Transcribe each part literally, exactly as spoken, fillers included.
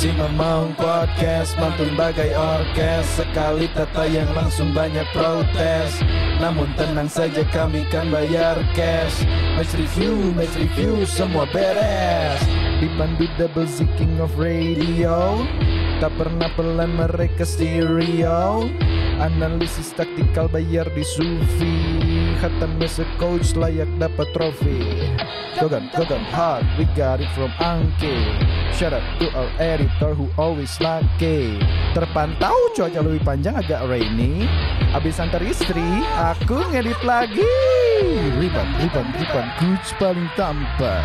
Si Mamang Podcast mantun bagai orkes. Sekali tata yang langsung banyak protes. Namun tenang saja, kami kan bayar cash. Match review, match review, semua beres. Di Bandung double Z king of radio. Tak pernah pelan mereka stereo. Analisis taktikal bayar di Sufi. Khatamnya se-coach layak dapat trofi. Gogan, Gogan hard, we got it from Angke. Shout out to our editor who always lucky. Terpantau cuaca lebih panjang agak rainy. Abis antar istri, aku ngedit lagi. Ribbon, ribbon, ribbon, coach paling tampan.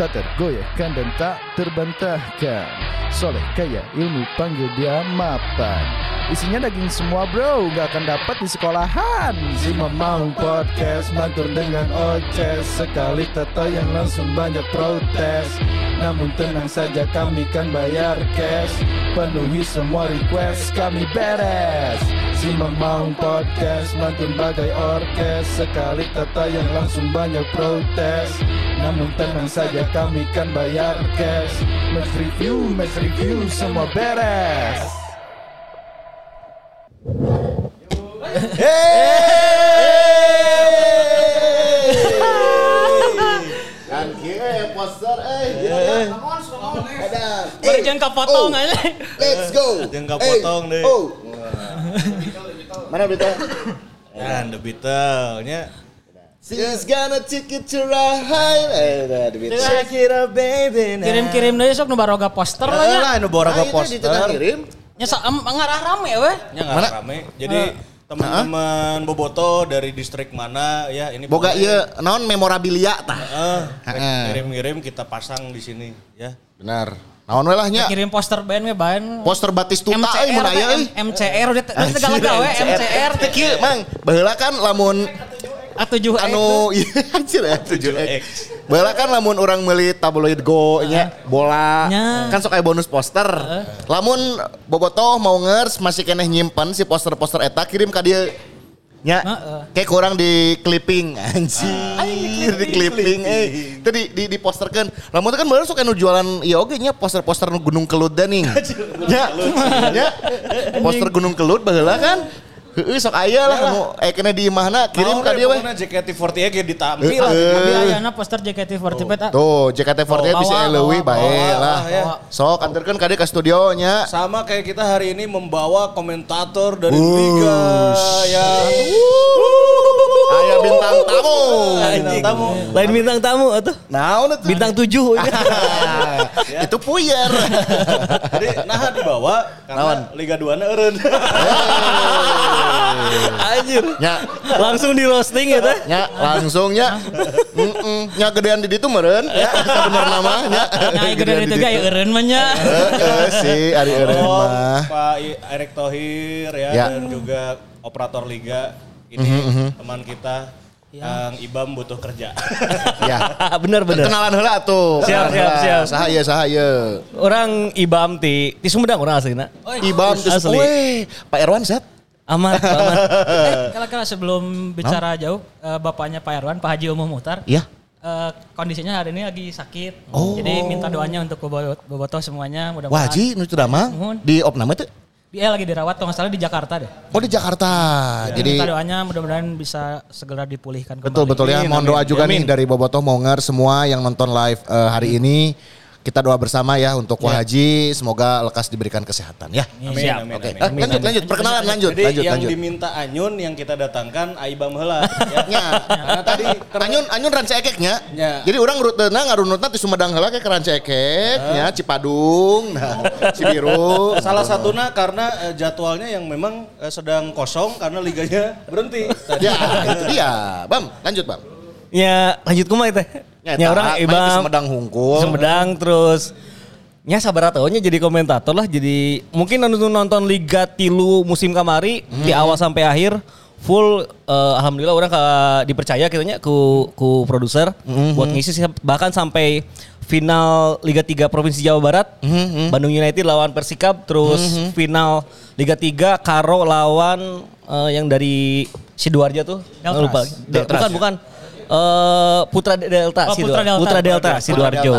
Tak tergoyahkan dan tak terbantahkan. Soleh kaya ilmu panggil dia mapan. Isinya daging semua bro, gak akan dapat di sekolahan. Si Mamang Podcast mantur dengan oces. Sekali tata yang langsung banyak protes. Namun tenang saja, kami kan bayar cash. Penuhi semua request, kami beres. Si Mamang Podcast mantur bagai orkes. Sekali tata yang langsung banyak protes. Namun tenang saja, kami kan bayar cash. Match review, match review, semua beres. Dan kira yang poster, eh, jangan ngomong, jangan ngomong, jangan kepotong aja. Let's go. Jangan kepotong deh. Mana berita? Dan The Beatles-nya. She's gonna take it to the high. Check it out baby. Kirim-kirim deh sok nu baroga poster lah ya. Lah nu baroga poster. Nya ngarah rame weh. Nya ngarah rame. Jadi teman-teman boboto dari distrik mana ya ini boga ieu naon memorabilia tah. Heeh. Kirim-kirim kita pasang di sini ya. Benar. Naon we lah nya. Kirim poster band we bahan. Poster Batistuta euy mun aya euy. M C R udah segala gawe M C R teh kieu Mang. Baheula kan lamun A tujuh X anu anjir A tujuh X. Baheula kan lamun urang meuli tabloid go nya bola kan sok aya bonus poster. Lamun bobotoh mau ngers masih keneh nyimpen si poster-poster eta kirim ka dieu nya. Kayak kurang di clipping anjir di clipping eh teu di di posterkeun. Lamun kan baheula sok anu jualan ieu oge nya poster-poster nu Gunung Kelud dening. Nya. Nya. Poster Gunung Kelud baheula kan. Heeh sok aya lah nu eh kena di imahna kirim ka dieu we. Mana J K T empat delapan ge ditampil lah. Tapi ayana poster J K T empat delapan. Tuh J K T empat delapan bisa eleuwih bae lah. Sok anterkeun ka dieu ka studio nya. Sama kayak kita hari ini membawa komentator dari Liga ya. Aya bintang tamu. Bintang tamu. Lain bintang tamu atuh. Naon atuh? Bintang tujuh. Itu puyer. Jadi nah dibawa karena Liga dua na eureun. Anjir. Nya langsung di roasting ya teh. Nya langsung nya. Heeh. Nya gedean di ditu meureun ya. Bener nama nya. Nah, gedean di ditu ge eureun mah nya. Heeh sih, ari eureun mah. Pak Erik Thohir ya, ya dan juga operator liga ini mm-hmm. teman kita yang um, Ibam butuh kerja. Ya, bener bener. Kenalan heula atuh. Siap siap siap. Saha ieu saha ieu. Urang Ibam ti ti Sumedang urang aslina. Ibam ti asli. Pak Erwan set amat, amat. Eh, kala-kala sebelum bicara no? jauh, uh, bapaknya Pak Erwan, Pak Haji Umum Mutar. Iya. Yeah. Uh, kondisinya hari ini lagi sakit. Oh. Jadi minta doanya untuk bobotoh semuanya. Mudah-mudahan. Wah Haji, nu sudah mah di opname tuh? Dia lagi dirawat, kalau nggak salah di Jakarta deh. Oh di Jakarta. Ya. Jadi minta doanya mudah-mudahan bisa segera dipulihkan kembali. Betul-betul ya, mohon doa juga Amin. Nih dari bobotoh Monger semua yang nonton live uh, hari ini. Kita doa bersama ya untuk Wah Haji, semoga lekas diberikan kesehatan ya. Amin. Siap. Amin, okay. amin, amin, lanjut, amin. lanjut, perkenalan lanjut. Jadi lanjut, yang lanjut. Diminta Anyun yang kita datangkan Aibam heula. Ya. Karena tadi Anyun Anyun rance ekeknya. Ya. Jadi orang ruteuna ngarunutna ti Sumedang heula ke rance ekek ya. Ya Cipadung, nah, Cibiru. Salah satuna karena jadwalnya yang memang sedang kosong karena liganya berhenti. Tadi. Ya, itu dia. Bam, lanjut Bam. Ya, lanjut kumaha teh. Ya, ya orang Ibam Sumedang hungkul Sumedang terus nya sabar atuhnya jadi komentator lah jadi mungkin nonton nonton Liga Tilu musim kamari hmm. di awal sampai akhir full uh, alhamdulillah orang ka, dipercaya kitanya ku ku produser hmm. buat ngisi bahkan sampai final Liga tiga Provinsi Jawa Barat hmm. Bandung United lawan Persikab terus hmm. final Liga tiga Karo lawan uh, yang dari Sidoarjo tuh Deltras. Nggak lupa Deltras. Bukan ya? Bukan Uh, Putra Delta oh, Sidoarjo. Putra Delta Sidoarjo.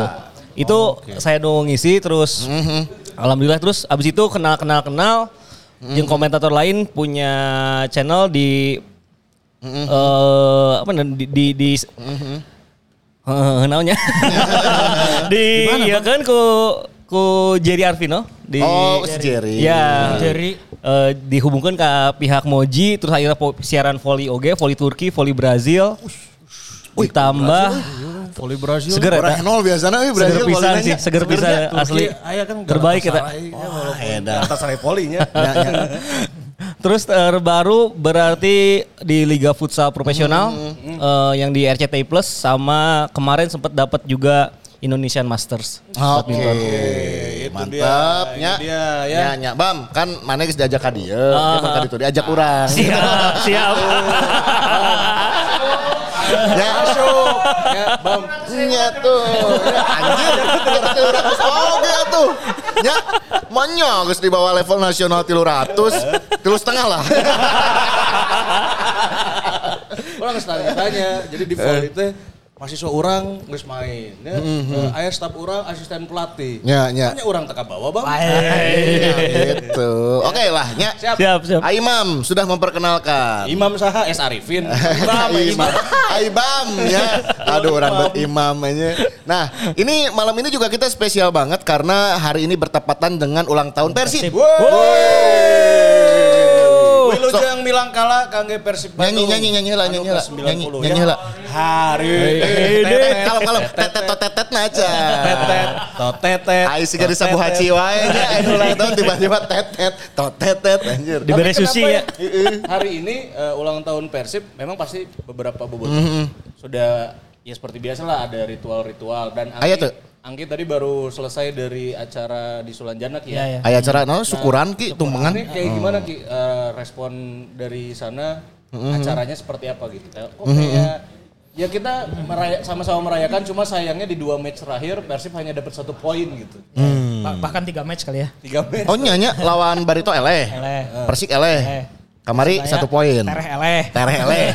Itu oh, okay. saya nu ngisi terus mm-hmm. Alhamdulillah. Terus abis itu kenal-kenal-kenal. Mm. Yang komentator lain punya channel di mm-hmm. uh, apa di di, di mm-hmm. uh, naunya di dimana, ya kan ku ku Jerry Arvino di oh si Jerry ya Jerry uh, dihubungkan ke pihak Moji, terus akhirnya siaran volley oge, volley Turki, volley Brazil. Uy, ditambah volley Brazil seger eta. Nol biasana euy Brazil pisan sih, seger pisan asli. Aya kan terbaik eta. Wah, edan. Atas raya volley-nya. Terus terbaru berarti di Liga Futsal Profesional mm-hmm. uh, yang di R C T I Plus, sama kemarin sempat dapat juga Indonesian Masters. Oke, okay. Mantap nya. Ya, ya. Nya, Bam, kan mana geus diajak ka dieu? Dia tadi tuh diajak urang. Siap, siap. Ya masuk, ya Bam, nya tuh, ya, anjir, tiga ratus oke tuh, ya, monyong, guys di bawah level nasional tiga ratus, tiga setengah lah. Orang tanya-tanya, jadi di volley itu masih seorang nggak main, ya, mm-hmm. ayah staf orang, asisten pelatih, ya, ya. Hanya orang teka bawah Bang. Gitu, oke okay lah, ya. Siap, siap, siap. Imam sudah memperkenalkan. Imam saha S Arifin. Imam, Imam, Ibam, ya. Aduh orang buat Imam aja. Nah, ini malam ini juga kita spesial banget karena hari ini bertepatan dengan ulang tahun Persib. Wilujeng so, bilang kalah kangge Persib Bandung. Nyanyi nyanyi nyanyi lah nyanyi lah nyanyi nyanyi lah. Hari ini kalau kalau tetet totetet aja. Tetet totetet. Ai siga disabu haci wae nya ulang tahun tiba-tiba tetet totetet anjir. Diberi sushi ya. Hari ini ulang tahun Persib memang pasti beberapa bobot sudah ya seperti biasa lah ada ritual-ritual dan Angki tadi baru selesai dari acara di Sulanjanak ya. Ya, ya. Ayah acara no, syukuran nah, Ki, tumpengan. Ini kayak gimana Ki uh, respon dari sana mm-hmm. acaranya seperti apa gitu. Kok mm-hmm. kayak ya kita meraya, sama-sama merayakan cuma sayangnya di dua match terakhir Persib hanya dapat satu poin gitu. Hmm. Bah- bahkan tiga match kali ya. Tiga match. Oh nyanya lawan Barito eleh. Eleh. Persik eleh. eleh. Kamari satu poin. Tereh eleh. Tereh eleh.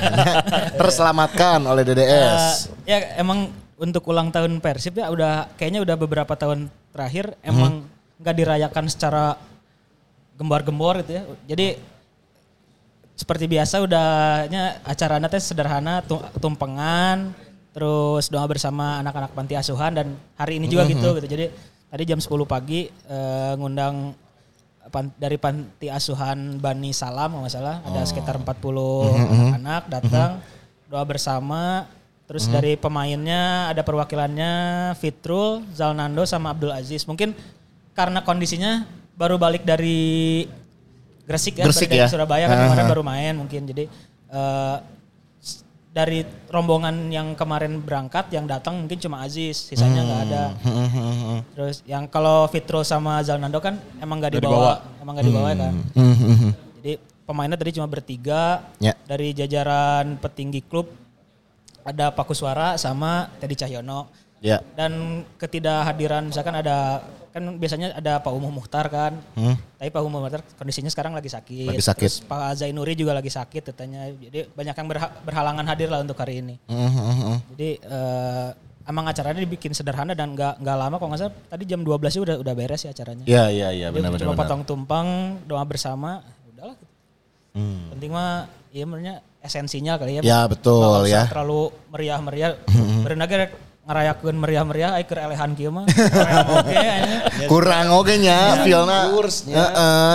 Terselamatkan oleh D D S. Uh, ya emang untuk ulang tahun Persib ya udah kayaknya udah beberapa tahun terakhir emang nggak hmm. dirayakan secara gembar-gembor gitu ya. Jadi seperti biasa udahnya acara nanti sederhana, tumpengan, terus doa bersama anak-anak panti asuhan dan hari ini juga hmm. gitu gitu. Jadi tadi jam sepuluh pagi eh, ngundang pan, dari panti asuhan Bani Salam kalau nggak salah ada oh. sekitar empat puluh hmm. anak datang hmm. doa bersama. Terus hmm. dari pemainnya ada perwakilannya Fitrul, Zalnando sama Abdul Aziz. Mungkin karena kondisinya baru balik dari Gresik, Gresik ya, dari ya? Surabaya kan uh-huh. kemarin baru main mungkin. Jadi uh, dari rombongan yang kemarin berangkat yang datang mungkin cuma Aziz, sisanya nggak hmm. ada. Terus yang kalau Fitrul sama Zalnando kan emang nggak dibawa, dibawa, emang nggak dibawa hmm. kan. Hmm. Jadi pemainnya tadi cuma bertiga yeah. dari jajaran petinggi klub. Ada Pakuswara sama Teddy Cahyono. Ya. Dan ketidakhadiran misalkan ada kan biasanya ada Pak Umum Mutar kan. Hmm. Tapi Pak Umum Mutar kondisinya sekarang lagi sakit. Lagi sakit. Terus Pak Zainuri juga lagi sakit katanya. Jadi banyak yang berha- berhalangan hadir lah untuk hari ini. Hmm, hmm, hmm. Jadi uh, emang acaranya dibikin sederhana dan enggak enggak lama kok enggak salah tadi jam dua belas udah udah beres ya acaranya. Iya iya iya benar benar. Cuma potong tumpeng, doa bersama, udahlah. Hmm. Penting mah iya sebenarnya esensinya kali ya. Ya betul ya. Terlalu meriah-meriah. Berenang aja ngerayakan meriah-meriah. Ayo kerelehan kia mah. Kurang oke nya.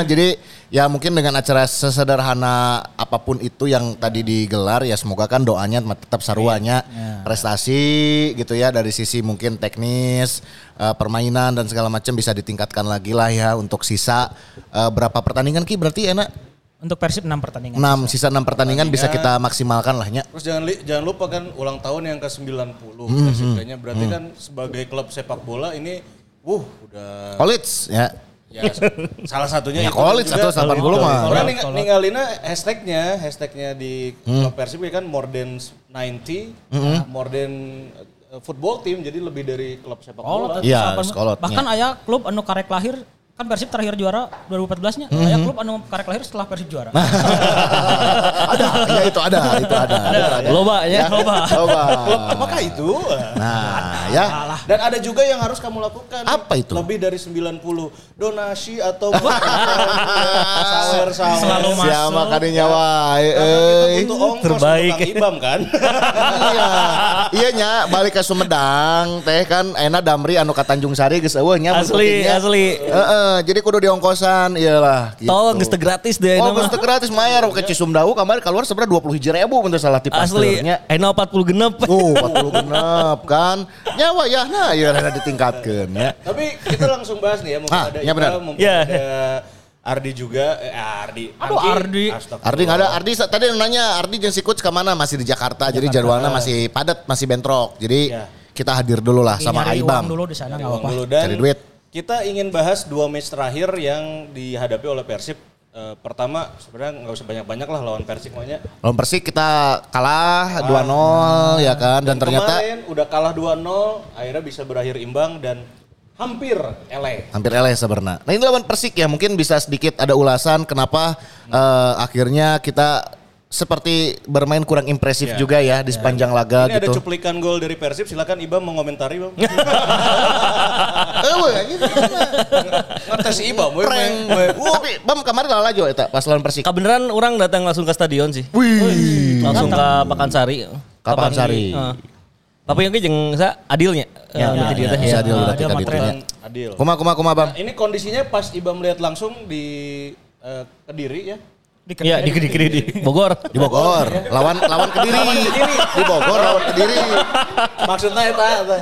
Jadi ya mungkin dengan acara sesederhana apapun itu yang tadi digelar. Ya semoga kan doanya tetap saruannya. Prestasi gitu ya. Dari sisi mungkin teknis. Permainan dan segala macam bisa ditingkatkan lagi lah ya. Untuk sisa berapa pertandingan Ki berarti enak. Untuk Persib enam pertandingan. enam, sisa enam pertandingan bisa kita maksimalkan lah ya. Terus jangan li, jangan lupa kan ulang tahun yang ke sembilan puluh mm-hmm. Persib kayaknya. Berarti mm-hmm. kan sebagai klub sepak bola ini wuh udah college ya. Ya salah satunya ya, itu college juga. seratus delapan puluh mah. Orang ning, ninggalinnya hashtagnya, hashtagnya di mm-hmm. klub Persib kan more than sembilan puluh, mm-hmm. more than football team jadi lebih dari klub sepak bola. Oh, ya, sekolot. Bahkan aya klub anu karek lahir Kan Persib terakhir juara dua ribu empat belas-nya, mm-hmm. kayak klub anu karek lahir setelah Persib juara. Ada, ya itu ada, itu ada. ada, ada. Loba ya. Loba. Loba. Apakah itu? Nah, ya. Alah. Dan ada juga yang harus kamu lakukan. Apa itu? Lebih dari sembilan puluh donasi atau sawer-sawer. Selalu masuk. Siapa kan nyawa. Heeh. Terbaik untuk Ibam kan. Iya. Iya nya, balik ke Sumedang teh kan enak damri anu ka Tanjung Sari geus eueuh nya. Asli, asli. Heeh. Jadi kudu diongkosan, iyalah. Gitu. Tol geus teu gratis deh. Oh, geus teu gratis mayar ke Cisumdawu kamari keluar sebenarnya dua puluh hiji ribu bentar salah tipas ternya. Asli, eno empat puluh genep. Oh, empat puluh genep kan. Nyawa ya, nah ya rada ditingkatkeun ya. Tapi kita langsung bahas nih ya, mumpung ah, ada ya Iqbal, mumpung yeah. ada Ardi juga, eh Ardi. Aduh Ardi. Ardi enggak ada, Ardi tadi nanya Ardi jeung si coach ke mana? Masih di Jakarta, Jakarta. Jadi jadwalnya masih padat, masih bentrok. Jadi yeah. kita hadir dulu lah sama Ibam. Cari uang dulu di sana enggak apa-apa. Cari duit. Kita ingin bahas dua match terakhir yang dihadapi oleh Persib. E, pertama sebenarnya nggak usah banyak-banyak lah lawan Persik maunya. Lawan Persik kita kalah dua nol ah, ya kan dan, dan ternyata kemarin udah kalah dua nol akhirnya bisa berakhir imbang dan hampir ele. Hampir ele sebenarnya. Nah ini lawan Persik ya mungkin bisa sedikit ada ulasan kenapa hmm. e, akhirnya kita seperti bermain kurang impresif yeah. juga ya di sepanjang yeah. laga ini gitu. Ini ada cuplikan gol dari Persib, silakan Ibam mengomentari, Bang. Eh, weh, gitu. Ngetes Ibam weh. Tapi Bam kemarin kalah jo eta pas lawan Persik. Kabeneran orang datang langsung ke stadion sih. Wih, langsung ke Pakansari. Pakansari. Tapi yang ge jeung sa adilnya. Ya, berarti dia teh ya. Adil berarti adil. Kumaha kumaha kumaha Bam? Ini kondisinya pas Ibam lihat langsung di Kediri ya. Iya di Kediri di Bogor, di Bogor. Lawan lawan Kediri. Lawan Kediri. Di Bogor lawan Kediri. Maksudnya apa?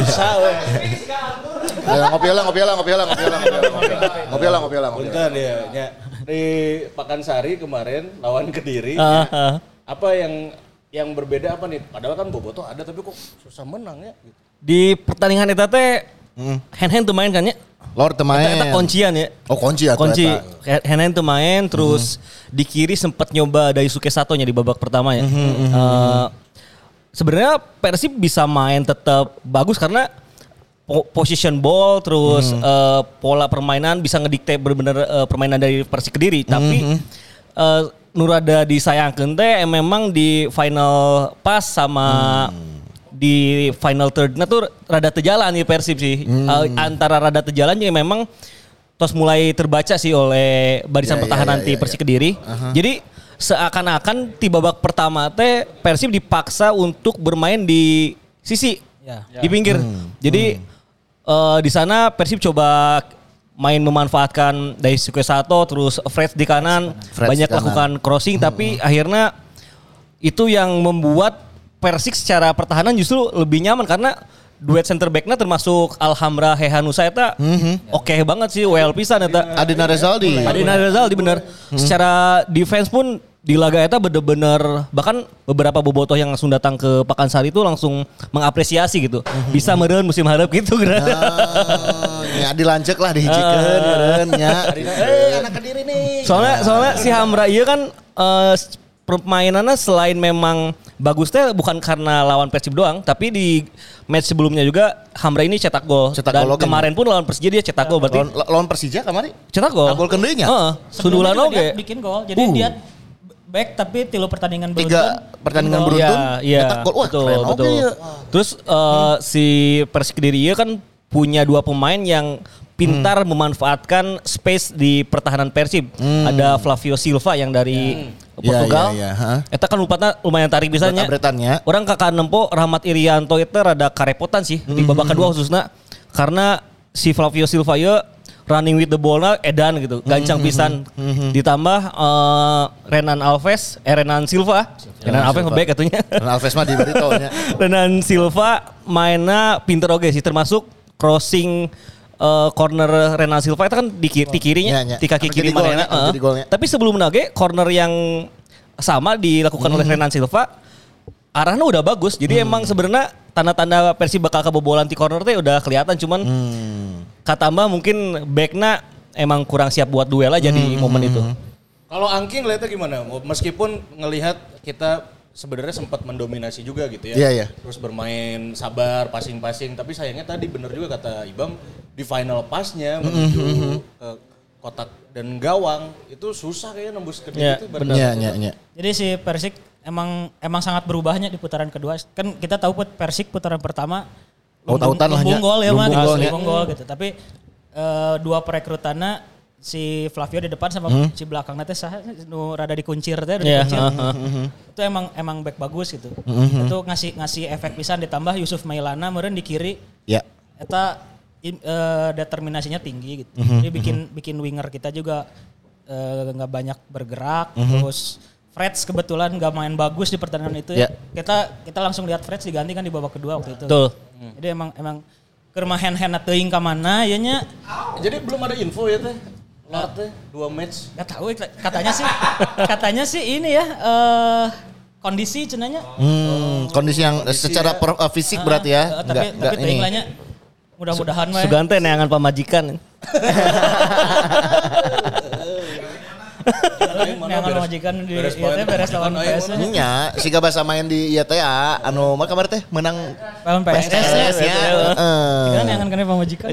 Bisa weh. Ngopi lah, ngopi lah, ngopi lah, ngopi lah, ngopi lah, ngopi lah. Bentar ya. Di Pakansari kemarin lawan Kediri. Apa yang yang berbeda apa nih? Padahal kan Boboto ada tapi kok susah menang ya gitu. Di pertandingan eta teh Henhen tuh main kan ya? Lord temain. Ternyata kuncian ya. Oh kunci ya. Kunci. Henhen tuh main terus mm-hmm. di kiri sempat nyoba Daisuke Sato nya di babak pertama ya. Mm-hmm, uh, mm-hmm. Sebenarnya Persib bisa main tetap bagus karena position ball terus mm-hmm. uh, pola permainan bisa ngedikte benar-benar uh, permainan dari Persik Kediri. Tapi mm-hmm. uh, nurada disayangkan teh memang di final pas sama. Mm-hmm. Di final third nah tuh rada terjalan nih Persib sih hmm. uh, antara rada terjalannya memang tos mulai terbaca sih oleh barisan yeah, pertahanan yeah, yeah, yeah, Persik yeah. Kediri uh-huh. Jadi seakan-akan di babak pertama teh Persib dipaksa untuk bermain di sisi yeah. di pinggir hmm. jadi hmm. uh, di sana Persib coba main memanfaatkan Daisuke Sato terus Fred di kanan Fred banyak kanan. Lakukan crossing hmm. tapi akhirnya itu yang membuat Persik secara pertahanan justru lebih nyaman karena duet center back-nya termasuk Alhambra Hehanusa itu mm-hmm. oke okay banget sih W L pisan itu Adina Rezaldi Adina Rezaldi bener mm-hmm. secara defense pun di laga itu bener-bener bahkan beberapa bobotoh yang langsung datang ke Pakansari itu langsung mengapresiasi gitu mm-hmm. bisa meren musim harap gitu nah, ya dilancek lah dihijikan uh, merennya hey, anak Kediri nih soalnya, soalnya si Hamra iya kan uh, permainannya selain memang bagusnya bukan karena lawan Persib doang, tapi di match sebelumnya juga Hamra ini cetak gol. Cetak dan kemarin pun lawan Persija dia cetak gol. Berarti lawan, lawan Persija kemarin cetak gol. Gol kendirinya. Heeh. Sundulan oge. Bikin gol. Jadi uh. dia back tapi tilu pertandingan beruntun. Tiga pertandingan beruntun ya, cetak gol. Wah, betul, keren betul. Okay. Terus uh, hmm. si Persik Kediri kan punya dua pemain yang pintar hmm. memanfaatkan space di pertahanan Persib. Hmm. Ada Flavio Silva yang dari hmm. Portugal. Ya, ya, ya. Eta kan lupatna lumayan tarik bisanya. Orang kakak nempo Rahmat Irianto itu rada karepotan sih hmm. di babak kedua khususnya karena si Flavio Silva ya running with the ball-nya edan gitu, gancang hmm. pisan. Hmm. Ditambah uh, Renan Alves, eh, Renan Silva. Renan, Renan Alves back katanya. Renan Alves mah di beritonya. Renan Silva mainnya pinter oge sih termasuk crossing Uh, corner Renan Silva itu kan di, ki- di kirinya, ya, ya. di kaki kiri mana enak. Uh, tapi sebelum nage corner yang sama dilakukan hmm. oleh Renan Silva, arahnya udah bagus. Jadi hmm. emang sebenarnya tanda-tanda Persib bakal kebobolan di corner teh udah kelihatan. Cuman hmm. kata Mbak mungkin backnya emang kurang siap buat duel aja hmm. di momen hmm. itu. Kalau Angking lihatnya gimana? Meskipun ngelihat kita sebenarnya sempat mendominasi juga gitu ya. Yeah, yeah. Terus bermain sabar, passing-passing. Tapi sayangnya tadi benar juga kata Ibam, di final pass-nya menuju mm-hmm. ke kotak dan gawang itu susah kayaknya nembus ke yeah, itu. Benar. Yeah, yeah, yeah. Jadi si Persik emang emang sangat berubahnya di putaran kedua. Kan kita tahu put Persik putaran pertama tahu-tahuan lah gol ya mah gol gitu. Tapi uh, dua perekrutannya si Flavio di depan sama hmm? si belakang nanti sah nu rada dikuncir teh yeah. dikuncir mm-hmm. itu emang emang back bagus gitu mm-hmm. itu ngasih ngasih efek pisan ditambah Yusuf Mailana meureun di kiri ya yeah. eta uh, determinasinya tinggi gitu mm-hmm. jadi bikin mm-hmm. bikin winger kita juga nggak uh, banyak bergerak mm-hmm. terus Fred kebetulan nggak main bagus di pertandingan itu yeah. kita kita langsung lihat Fred diganti kan di babak kedua waktu itu Betul. Jadi emang emang kerma Henhen teuing ka mana ya nya jadi belum ada info ya teh Lorde dua match. Enggak tahu katanya sih. Katanya sih ini ya uh, kondisi cenanya. Hmm, kondisi yang kondisi secara ya. per, uh, fisik uh, berarti ya. Uh, tapi enggak, tapi teuingnya mudah-mudahan mah. Suganten neangan pamajikan. Neangan pamajikan di ieu teh beres lawan P S M. Nya siga basa main di ieu teh anu mah kabar teh menang lawan P S M ya. Heeh. Kan neangan kana pamajikan.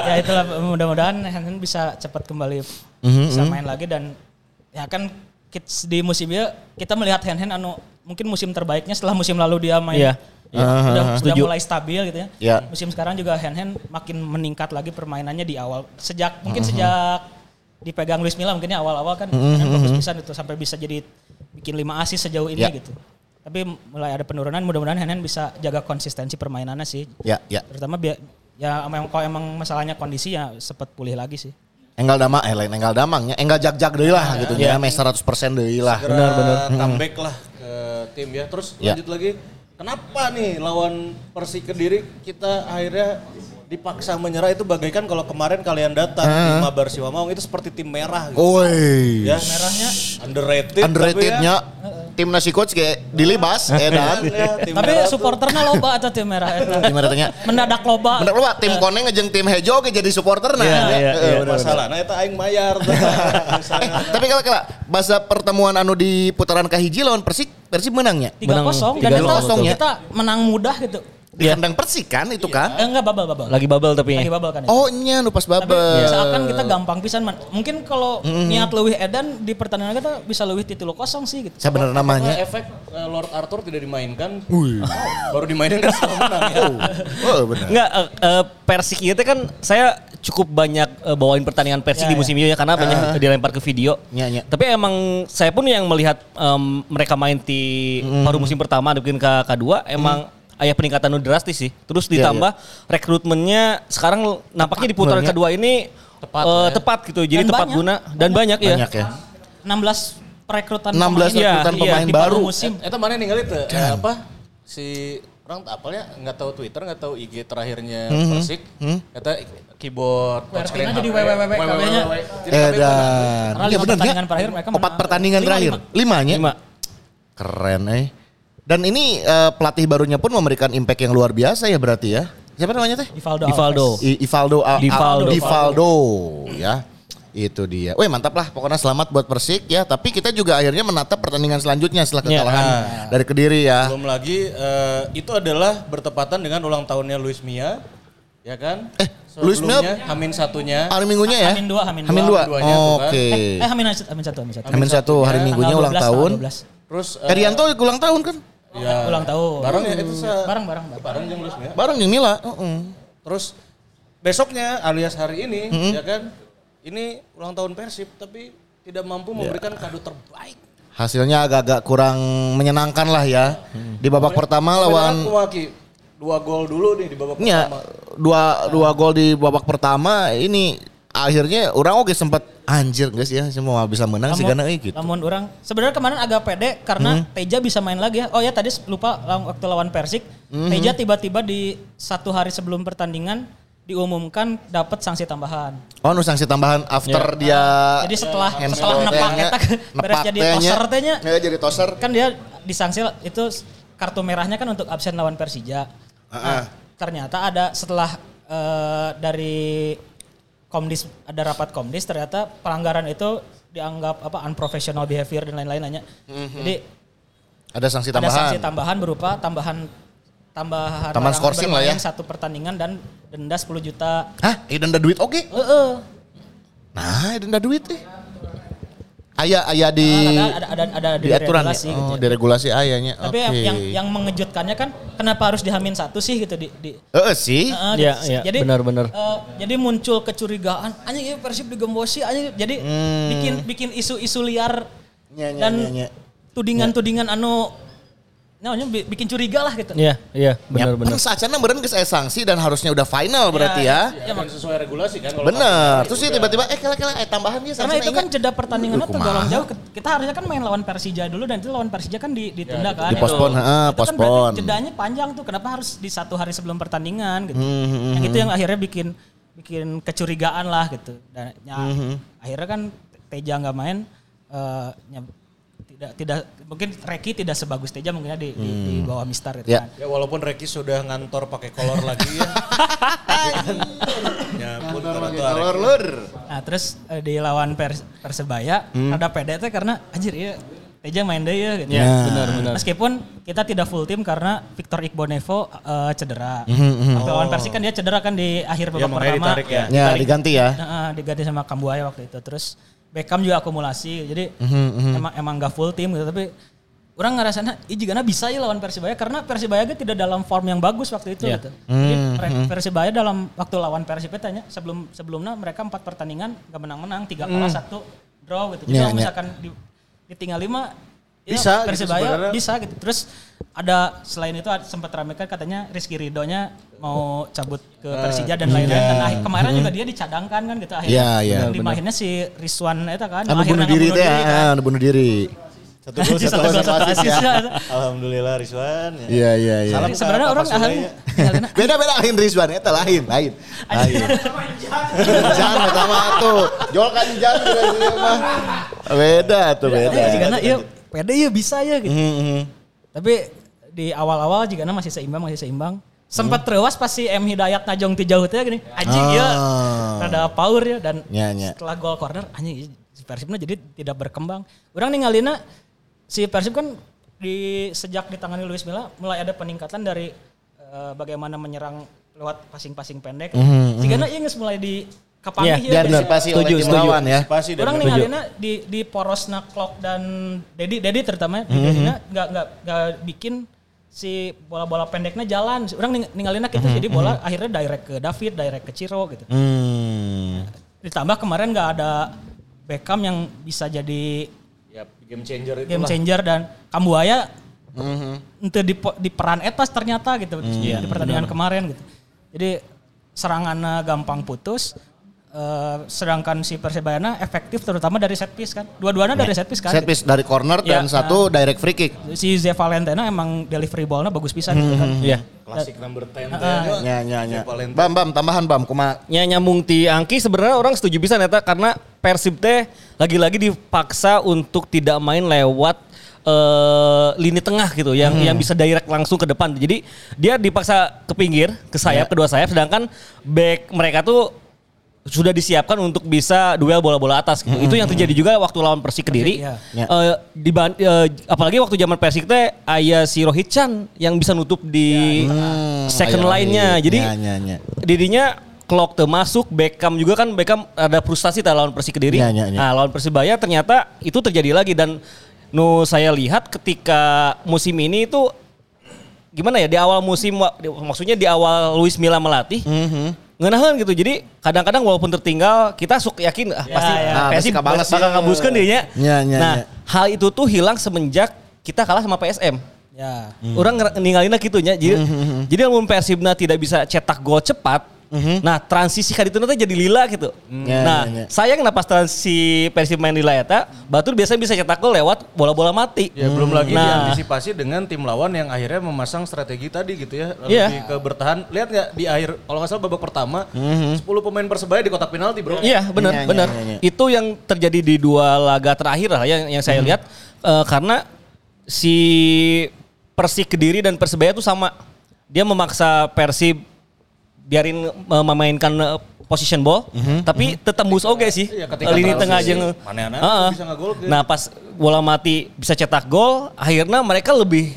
Ya itulah mudah-mudahan Henhen bisa cepat kembali mm-hmm, bisa main mm. lagi dan ya kan kids di musim ini kita melihat Henhen anu mungkin musim terbaiknya setelah musim lalu dia main yeah. ya, uh-huh. udah, sudah mulai stabil gitu ya. Yeah. Musim sekarang juga Henhen makin meningkat lagi permainannya di awal sejak mungkin mm-hmm. sejak dipegang Luis Milla mungkinnya awal-awal kan mm-hmm. fokus pisan itu sampai bisa jadi bikin lima asis sejauh ini yeah. gitu. Tapi mulai ada penurunan mudah-mudahan Henhen bisa jaga konsistensi permainannya sih. Yeah, yeah. Terutama biar ya emang kalau emang masalahnya kondisi ya sempat pulih lagi sih. Enggal damang, eh lain enggal damangnya, enggal jag-jag deui lah ya, gitu ya. Mes seratus persen deui lah. Benar-benar comeback lah ke tim ya. Terus ya. Lanjut lagi. Kenapa nih lawan Persik Kediri kita akhirnya dipaksa menyerah itu bagaikan kalau kemarin kalian datang uh-huh. di Mabar Siwamaung itu seperti tim merah gitu. Oi. Ya merahnya underrated, underratednya tim nasi coach kayak dilibas eh dan tapi supporterna loba atau tim merah tim merahnya mendadak loba mendadak loba tim koneng jeung tim hejo ge jadi supporterna masalahna eta aing mayar tapi kalau kalau bahasa pertemuan anu di putaran kahiji lawan Persik Persib menangnya tiga kosong dan kita menang mudah gitu di kandang Persik kan itu kan enggak babel-babel lagi babel tapi lagi babel kan oh nya nu pas babel tapi misalkan kita gampang pisan mungkin kalau mm-hmm. niat leuwih edan di pertandingan kita bisa leuwih ti tilu kosong sih gitu sebenarnya namanya efek uh, Lord Arthur tidak dimainkan Uy. Baru dimainin kan selalu menang ya oh, oh benar enggak uh, uh, Persik itu kan saya cukup banyak uh, bawain pertandingan Persik ya, di musim ini ya karena uh, banyak dilempar ke video ya, ya. Tapi emang saya pun yang melihat um, mereka main di mm. paruh musim pertama mungkin ke kedua emang mm. ayah peningkatan nu drastis sih. Terus ditambah yeah, yeah. rekrutmennya sekarang nampaknya di putaran kedua ini tepat, uh, ya. tepat gitu. Jadi dan tepat banyak, guna dan banyak, banyak, banyak ya. Banyak ya. enam belas perekrutan enam belas pemain, ya, rekrutan iya, pemain baru. musim. Eta mana ningali teu apa si orang apalnya enggak tahu Twitter, enggak tahu I G terakhirnya mm-hmm. Persik. Eta keyboard touchscreen jadi W W W K B-nya. Edan. Ya benar ya. Empat pertandingan terakhir. Limanya. Keren eh. Dan ini uh, pelatih barunya pun memberikan impact yang luar biasa ya berarti ya. Siapa namanya teh? Ivaldo. Ivaldo. I- Ivaldo. Al- Ivaldo. Al- Ivaldo. Ya, itu dia. Weh mantap lah. Pokoknya selamat buat Persik ya. Tapi kita juga akhirnya menatap pertandingan selanjutnya setelah kekalahan ya. Dari Kediri ya. Belum lagi uh, itu adalah bertepatan dengan ulang tahunnya Luis Milla, ya kan? Eh, Luis Milla Hamin satunya. Hari minggunya ya? Hamin dua. Hamin dua. Hamin dua. Oh, Oke. Okay. Eh, eh Hamin satu. Hamin satu. Hamin satu. Hari ya, minggunya ulang dua belas, tahun. Terus. Uh, Rianto ulang tahun kan? Ya, ulang tahun. Bareng ya itu se- bareng bareng bareng yang Luis Milla. Bareng yang Milla, heeh. Terus besoknya alias hari ini mm-hmm. ya kan ini ulang tahun Persib tapi tidak mampu memberikan yeah. kado terbaik. Hasilnya agak-agak kurang menyenangkan lah ya. Hmm. Di babak Mereka, pertama lawan dua gol dulu nih di babak ya, pertama. Dua dua gol di babak pertama ini akhirnya orang oke sempat anjir guys ya semua bisa menang sih karena gitu. Namun orang sebenarnya kemarin agak pede karena hmm. Teja bisa main lagi ya. Oh ya tadi lupa waktu lawan Persik, hmm. Teja tiba-tiba di satu hari sebelum pertandingan diumumkan dapat sanksi tambahan. Oh, nu sanksi tambahan after yeah. dia. Uh, jadi setelah yeah. setelah nepak eta beres jadi toser tehnya. Ya jadi toser. Kan dia disanksi itu kartu merahnya kan untuk absen lawan Persija. Uh-uh. Nah, ternyata ada setelah uh, dari Komdis ada rapat Komdis ternyata pelanggaran itu dianggap apa unprofessional behavior dan lain-lain lainnya. Mm-hmm. Jadi ada sanksi tambahan. Ada sanksi tambahan berupa tambahan tambahan tambahan scoring lah ya. Satu pertandingan dan denda sepuluh juta. Hah? Eh, denda duit oke. Okay. Heeh. Nah, denda duit teh. Aya aya di nah, ada ada ada ada aturan ya? Oh, gitu. Diregulasi ayahnya. Tapi okay. yang, yang yang mengejutkannya kan kenapa harus dihamin satu sih gitu di di Heeh sih. Uh, ya, gitu. Ya, jadi benar-benar. Uh, jadi muncul kecurigaan, anjing ini Persib digembosi anjing. Jadi hmm. bikin bikin isu-isu liar ya, ya, dan ya, ya, ya. tudingan-tudingan anu namanya bikin curiga lah gitu. Iya, iya, benar-benar. Ya, saacana beureun geus aya sanksi dan harusnya udah final berarti ya. Ya, ya, ya sesuai regulasi kan. Bener. Terus sih tiba-tiba eh kelak-kelak eh tambahan dia. Karena itu kan jeda pertandingannya tergolong jauh. Kita harusnya kan main lawan Persija dulu dan itu lawan Persija kan ditunda ya, kan. Dipospon, heeh, pospon. Itu kan jedanya panjang tuh. Kenapa harus di satu hari sebelum pertandingan gitu. Hmm, yang hmm, itu yang akhirnya bikin bikin kecurigaan lah gitu. Dan ya, hmm, akhirnya kan Teja enggak main uh, nyab- tidak tidak mungkin Reki tidak sebagus Teja mungkin di, hmm. di di bawah Mister gitu ya. Kan. Ya walaupun Reki sudah ngantor pakai kolor lagi ya. Ya pun kolor lur. Nah, terus eh, di lawan pers, Persebaya hmm. ada P D teh karena anjir ya Teja main deh ya gitu. Ya, benar benar. Meskipun kita tidak full tim karena Victor Igbonevo uh, cedera. Mm-hmm. Oh. Lawan Persik kan dia cedera kan di akhir babak ya, pertama. Ditarik, ya. Ya, ditarik, diganti ya. Nah, diganti sama Kambuaya waktu itu. Terus Beckham juga akumulasi, jadi uhum, uhum. emang emang nggak full tim gitu. Tapi orang ngerasanya, ini juga bisa ya lawan Persibaya karena Persibaya kan tidak dalam form yang bagus waktu itu. Yeah. Gitu. Jadi uhum. Persibaya dalam waktu lawan Persib tanya sebelum sebelumnya mereka empat pertandingan nggak menang-menang, tiga kalah satu draw gitu. Jadi yeah, kalau misalkan yeah. di, di tinggal lima, ya bisa, Persibaya gitu bisa gitu. Terus ada selain itu sempat rame kan katanya Rizky Ridhonya mau cabut ke Persija dan lain-lain. Yeah. Dan akhir, kemarin mm-hmm. juga dia dicadangkan kan gitu akhirnya. Yeah, yeah, di akhirnya si Rizwan itu kan. Anu bunuh diri itu ya, anu bunuh diri. Satu gol satu gol satu asis ya. Alhamdulillah Rizwan. Iya, iya, iya. Sebenarnya orang ahli. Beda-beda lain Rizwan, eta lain, lain. Lain. Jangan pertama tuh. Jol kan jangan mah. Beda tuh beda. Pede ya bisa ya gitu. Mm-hmm. Tapi di awal-awal juga masih seimbang, masih seimbang. Sempat mm-hmm. terewas pas si M Hidayat najong ti jauh teh gini. Anjing oh. ya. Rada power ya dan yeah, yeah. setelah gol corner anjing Persibnya jadi tidak berkembang. Urang ningalina si Persib kan di sejak ditangani Luis Milla mulai ada peningkatan dari uh, bagaimana menyerang lewat passing-passing pendek. Mm-hmm. Sigana ieu geus mulai di Kapangih yeah, ya, antisipasi oleh tim lawan ya. Orang ningalina di di porosna Klok dan Dedi, Dedi terutama mm-hmm. di Dedina enggak enggak enggak bikin si bola-bola pendeknya jalan. Orang ningalina gitu mm-hmm. jadi bola mm-hmm. akhirnya direct ke David, direct ke Ciro gitu. Mm. Ditambah kemarin enggak ada Beckham yang bisa jadi ya, game changer itu. Game changer dan Kambuaya mm-hmm. itu di, di peran etas ternyata gitu mm-hmm. di pertandingan mm-hmm. kemarin gitu. Jadi serangannya gampang putus. Uh, sedangkan si Persebaya efektif terutama dari set piece kan. Dua-duanya dari set piece kan. Set piece gitu. Dari corner ya, dan satu nah, direct free kick. Si Ze Valentena emang delivery ball-nya bagus pisan hmm, gitu kan. Iya. Klasik number sepuluh. Uh, ya ya ya. Bam bam tambahan bam kumaha. Nya nyambung ti Angki sebenarnya orang setuju pisan eta karena Persib teh lagi-lagi dipaksa untuk tidak main lewat Uh, lini tengah gitu yang hmm. yang bisa direct langsung ke depan. Jadi dia dipaksa ke pinggir, ke sayap, ya. Kedua sayap sedangkan back mereka tuh sudah disiapkan untuk bisa duel bola-bola atas gitu. Mm-hmm. Itu yang terjadi juga waktu lawan Persik Kediri. Yeah. Yeah. Uh, diban- uh, apalagi waktu zaman Persik teh aya si Rohit Chan yang bisa nutup di yeah, second yeah, line-nya. Jadi yeah, yeah, yeah. dirinya Klok teu masuk, Beckham juga kan Beckham ada frustasi teh lawan Persik Kediri. Yeah, yeah, yeah. Nah, lawan Persibaya ternyata itu terjadi lagi dan nu saya lihat ketika musim ini itu gimana ya di awal musim maksudnya di awal Luis Milla melatih. Mm-hmm. Ngenahan gitu, jadi kadang-kadang walaupun tertinggal kita suka yakin ah, ya, pasti ya, P S M ah, bakal ya. Ngabuskan dirinya. Ya, ya, nah ya. Hal itu tuh hilang semenjak kita kalah sama P S M. Ya. Hmm. Orang ninggalinnya gitunya, jadi mm-hmm. jadi walaupun Persibna tidak bisa cetak gol cepat, mm-hmm. nah transisi kali itu nanti jadi lila gitu. Mm. Ya, nah ya, ya. Sayang napas transisi Persib main lila eta, Batur biasanya bisa cetak gol lewat bola-bola mati. Ya, hmm. Belum lagi nah, diantisipasi dengan tim lawan yang akhirnya memasang strategi tadi gitu ya. Lebih yeah. ke bertahan, lihat gak di akhir, kalau gak salah babak pertama, mm-hmm. sepuluh pemain Persebaya di kotak penalti bro. Iya benar, ya, benar. Ya, ya, ya. Itu yang terjadi di dua laga terakhir lah yang, yang saya hmm. lihat. Uh, karena si Persik Kediri dan Persebaya itu sama. Dia memaksa Persib biarin memainkan position ball, mm-hmm. tapi mm-hmm. tetembus oke okay sih. Iya, lini tengah aja. Uh-uh. Nah pas bola mati bisa cetak gol, akhirnya mereka lebih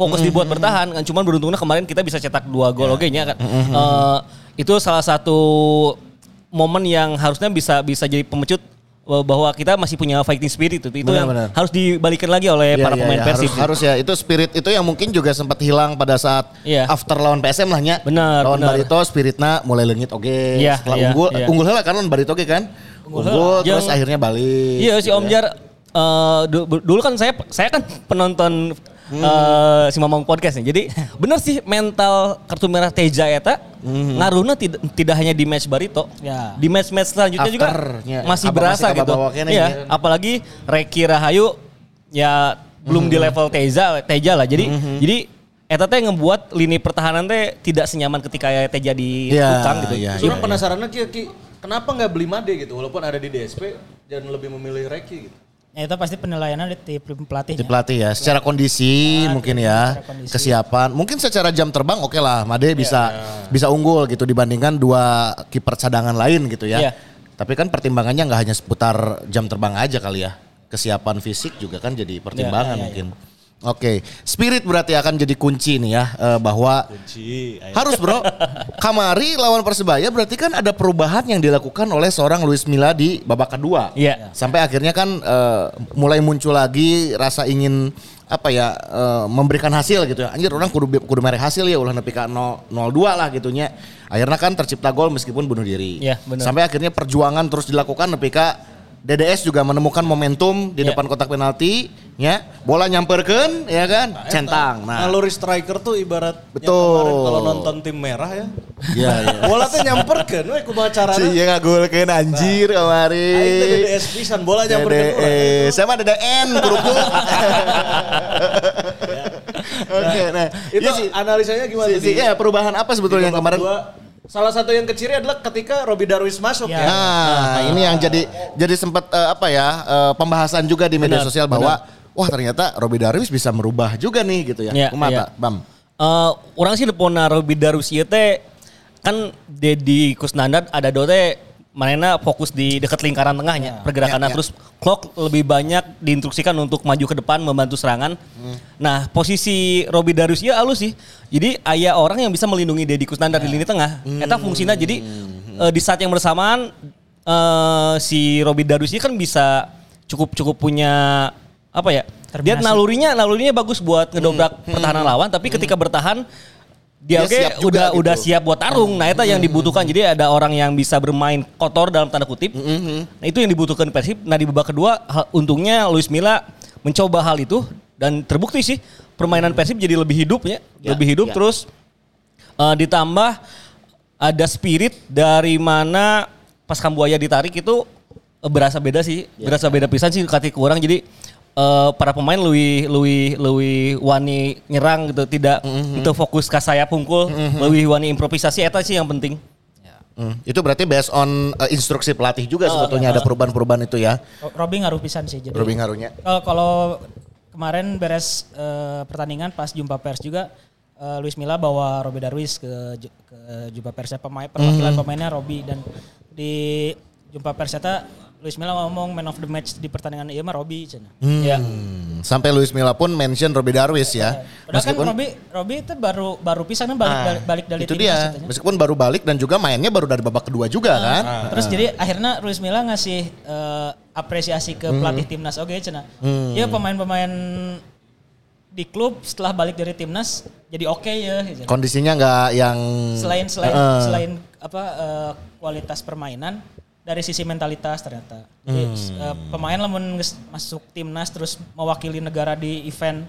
fokus mm-hmm. dibuat bertahan. Cuman beruntungnya kemarin kita bisa cetak dua gol yeah. oke okay nya kan. Mm-hmm. Uh, itu salah satu momen yang harusnya bisa bisa jadi pemecut bahwa kita masih punya fighting spirit itu, itu benar, yang benar. Harus dibalikin lagi oleh ya, para ya, pemain ya, Persib. Harus, harus ya, itu spirit itu yang mungkin juga sempat hilang pada saat ya. After lawan P S M lah nya. Benar. Lawan benar. Barito spiritnya mulai leungit oke. Okay. Ya, setelah ya, unggul, ya. unggul lah kan lawan Barito oke okay, kan. Unggul, unggul yang, terus akhirnya balik. Iya si gitu Om Jar, uh, dulu kan saya saya kan penonton hmm. uh, si Mamang Podcast nih. Jadi benar sih mental kartu merah Teja eta mm-hmm. ngaruhnya tidak tidak hanya di match Barito. Ya. Di match-match selanjutnya After, juga ya, masih berasa masih gitu. Iya, apalagi Reki Rahayu ya mm-hmm. belum di level Teja Teja lah. Jadi mm-hmm. jadi eta teh ngebuat lini pertahanan teh tidak senyaman ketika Teja di ya, tukang gitu. Ya, ya, orang ya, penasaran ya. Ki, Ki, kenapa enggak beli Made gitu walaupun ada di D S P dan lebih memilih Reki gitu. Ya itu pasti penilaiannya di pelatih. Di pelatih ya, secara kondisi nah, mungkin ya, kondisi. Kesiapan. Mungkin secara jam terbang oke okay lah, Made yeah. bisa bisa unggul gitu dibandingkan dua kiper cadangan lain gitu ya. Yeah. Tapi kan pertimbangannya nggak hanya seputar jam terbang aja kali ya, kesiapan fisik juga kan jadi pertimbangan yeah, yeah, mungkin. Yeah, yeah. Oke, okay. Spirit berarti akan jadi kunci nih ya, uh, bahwa kunci, harus bro, Kamari lawan Persebaya berarti kan ada perubahan yang dilakukan oleh seorang Luis Milla di babak kedua. Iya. Yeah. Sampai akhirnya kan uh, mulai muncul lagi rasa ingin apa ya, uh, memberikan hasil gitu ya. Anjir orang kudu, kudu merek hasil ya, ulah nepi ka nol dua lah gitunya. Akhirnya kan tercipta gol meskipun bunuh diri. Iya yeah, benar. Sampai akhirnya perjuangan terus dilakukan nepi ka D D S juga menemukan momentum di yeah. depan kotak penalti, ya bola nyamperkan, ya kan, nah, centang. Nah, naluri striker tuh ibarat betul kalau nonton tim merah ya. Iya. Yeah, yeah. Bola tuh nyamperkan, wah kumaha caranya? Iya ngagolkeun anjir kemari. Nah, itu D D S pisan bola nyamperkan. D D S sama D D N kerupuk. Oke, nah itu analisanya gimana sih? Iya perubahan apa sebetulnya yang kemarin? Salah satu yang kecilnya adalah ketika Robby Darwis masuk ya. ya. Nah, nah ini yang jadi jadi sempat uh, apa ya uh, pembahasan juga di media benar, sosial bahwa benar. Wah ternyata Robby Darwis bisa merubah juga nih gitu ya. ya Kumata, ya. Bam. Uh, orang sih nepona Robby Darwis ieu teh kan Dedi Kusnandar ada do teh manehna fokus di dekat lingkaran tengahnya, ya. pergerakannya ya, ya. terus Klok lebih banyak diinstruksikan untuk maju ke depan membantu serangan. Hmm. Nah, posisi Robby Darwis ieu alus sih. Jadi aya orang yang bisa melindungi Dedi Kusnandar ya. di lini tengah. Hmm. Eta fungsinya jadi hmm. uh, di saat yang bersamaan uh, si Robby Darwis ini kan bisa cukup-cukup punya apa ya? Terminasi. Dia nalurinya nalurinya bagus buat ngedobrak hmm. pertahanan hmm. lawan, tapi hmm. ketika bertahan dia, dia oke siap udah gitu. udah siap buat tarung. Nah, itu yang dibutuhkan. Jadi ada orang yang bisa bermain kotor dalam tanda kutip. Nah, itu yang dibutuhkan Persib. Nah, di babak kedua untungnya Luis Milla mencoba hal itu dan terbukti sih permainan Persib jadi lebih hidup ya. ya lebih hidup ya. Terus uh, ditambah ada spirit dari mana pas Kambuaya ditarik itu berasa beda sih. Ya. Berasa beda pisan sih ketika kurang jadi Uh, para pemain lebih lebih lebih wani nyerang gitu, tidak mm-hmm. itu fokus ke sayap pungkul, mm-hmm. lebih wani improvisasi, eta sih yang penting. Ya. Mm. Itu berarti based on uh, instruksi pelatih juga uh, sebetulnya uh, ada perubahan-perubahan itu ya. Robby ngaruh pisan sih jadi. Robby ngaruhnya. Uh, kalau kemarin beres uh, pertandingan pas jumpa pers juga uh, Luis Milla bawa Robby Darwis ke ke jumpa persnya pemain perwakilan mm-hmm. pemainnya Robby dan di jumpa pers eta Luis Milla ngomong man of the match di pertandingan ieu mah Robby cenah. Hmm. Ya. Sampai Luis Milla pun mention Robby Darwis ya. Padahal meskipun kan Robby Robby itu baru baru pisan balik ah, balik dari itu dia. Meskipun baru balik dan juga mainnya baru dari babak kedua juga ah, kan. Ah, Terus ah. jadi akhirnya Luis Milla ngasih uh, apresiasi ke pelatih hmm. timnas oke cenah. Hmm. Ya pemain-pemain di klub setelah balik dari timnas jadi oke okay ya. Cina. Kondisinya enggak yang selain selain uh, selain apa uh, kualitas permainan dari sisi mentalitas ternyata. Jadi, hmm. uh, pemain lamun masuk timnas terus mewakili negara di event.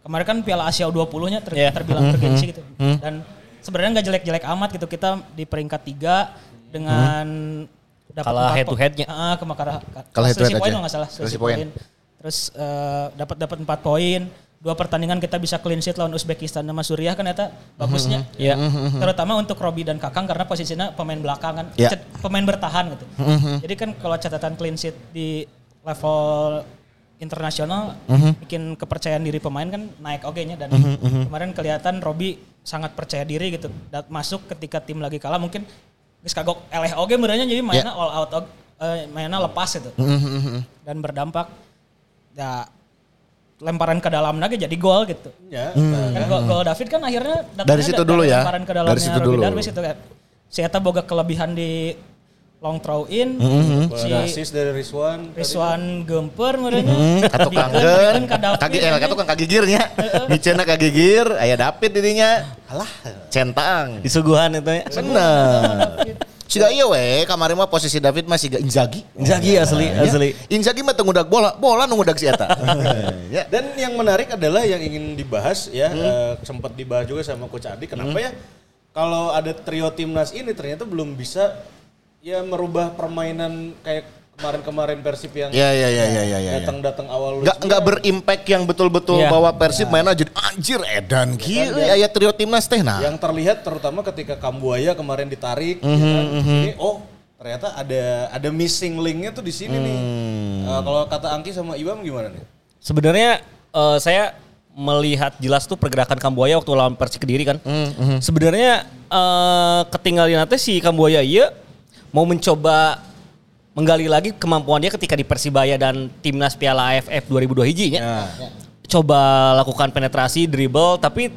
Kemarin kan Piala Asia U dua puluh-nya ter- yeah. terbilang mm-hmm. tergensi gitu. Mm-hmm. Dan sebenarnya enggak jelek-jelek amat gitu. Kita di peringkat tiga dengan mm-hmm. dapat kalah head to head-nya. Heeh, uh, kalah kalah head to head. Poin enggak salah. Poin. Terus uh, dapat dapat empat poin. Dua pertandingan kita bisa clean sheet lawan Uzbekistan sama Suriah kan eta bagusnya. Mm-hmm. Ya. Mm-hmm. Terutama untuk Robby dan Kakang karena posisinya pemain belakang kan. Yeah. Cet, pemain bertahan gitu. Mm-hmm. Jadi kan kalau catatan clean sheet di level internasional mm-hmm. bikin kepercayaan diri pemain kan naik oge-nya dan mm-hmm. kemarin kelihatan Robby sangat percaya diri gitu. Masuk ketika tim lagi kalah mungkin Mis kagok eleh oge meureunnya jadi mainnya yeah. all out oge, eh, mainnya lepas itu. Mm-hmm. Dan berdampak ya lemparan ke dalam lagi jadi gol gitu. Ya. Yeah. Mm. Kan gol, gol David kan akhirnya dari situ da- dulu ya. Lemparan ke dalamnya dari situ Robby dulu. Darwis itu kan. Si eta boga kelebihan di long throw in, mm-hmm. si asis dari Rizwan, Rizwan gempur meureunnya. Ka tukang geun, ka tukang kagigirnya. Bicenna kagigir, aya David dirinya. Alah, centang disuguhan itu ya. Bener. Siga ieu we, kamari mah posisi David mah siga Inzaghi. Inzaghi asli, asli. Inzaghi mah teu ngudag bola, bola nu ngudag si eta. Dan yang menarik adalah yang ingin dibahas ya, hmm. uh, sempat dibahas juga sama Coach Adi, kenapa hmm. ya? Kalau ada trio timnas ini ternyata belum bisa ya merubah permainan kayak kemarin-kemarin Persib yang ya, ya, ya, ya, ya, ya, datang-datang awal. Gak, gak berimpact yang betul-betul ya, bahwa Persib ya. Mainnya jadi anjir edan gitu ya, ya trio timnas teh nah. Yang terlihat terutama ketika Kambuaya kemarin ditarik. Mm-hmm, ya, mm-hmm. Di sini, oh ternyata ada ada missing linknya tuh di sini hmm. nih. Nah, kalau kata Angki sama Ibam gimana nih? Sebenarnya uh, saya melihat jelas tuh pergerakan Kambuaya waktu lawan Persik Kediri kan. Mm-hmm. Sebenarnya uh, ketinggalan nanti si Kambuaya iya mau mencoba menggali lagi kemampuannya ketika di Persebaya dan Timnas Piala A F F dua ribu dua hijinya. Yeah. Coba lakukan penetrasi, dribble tapi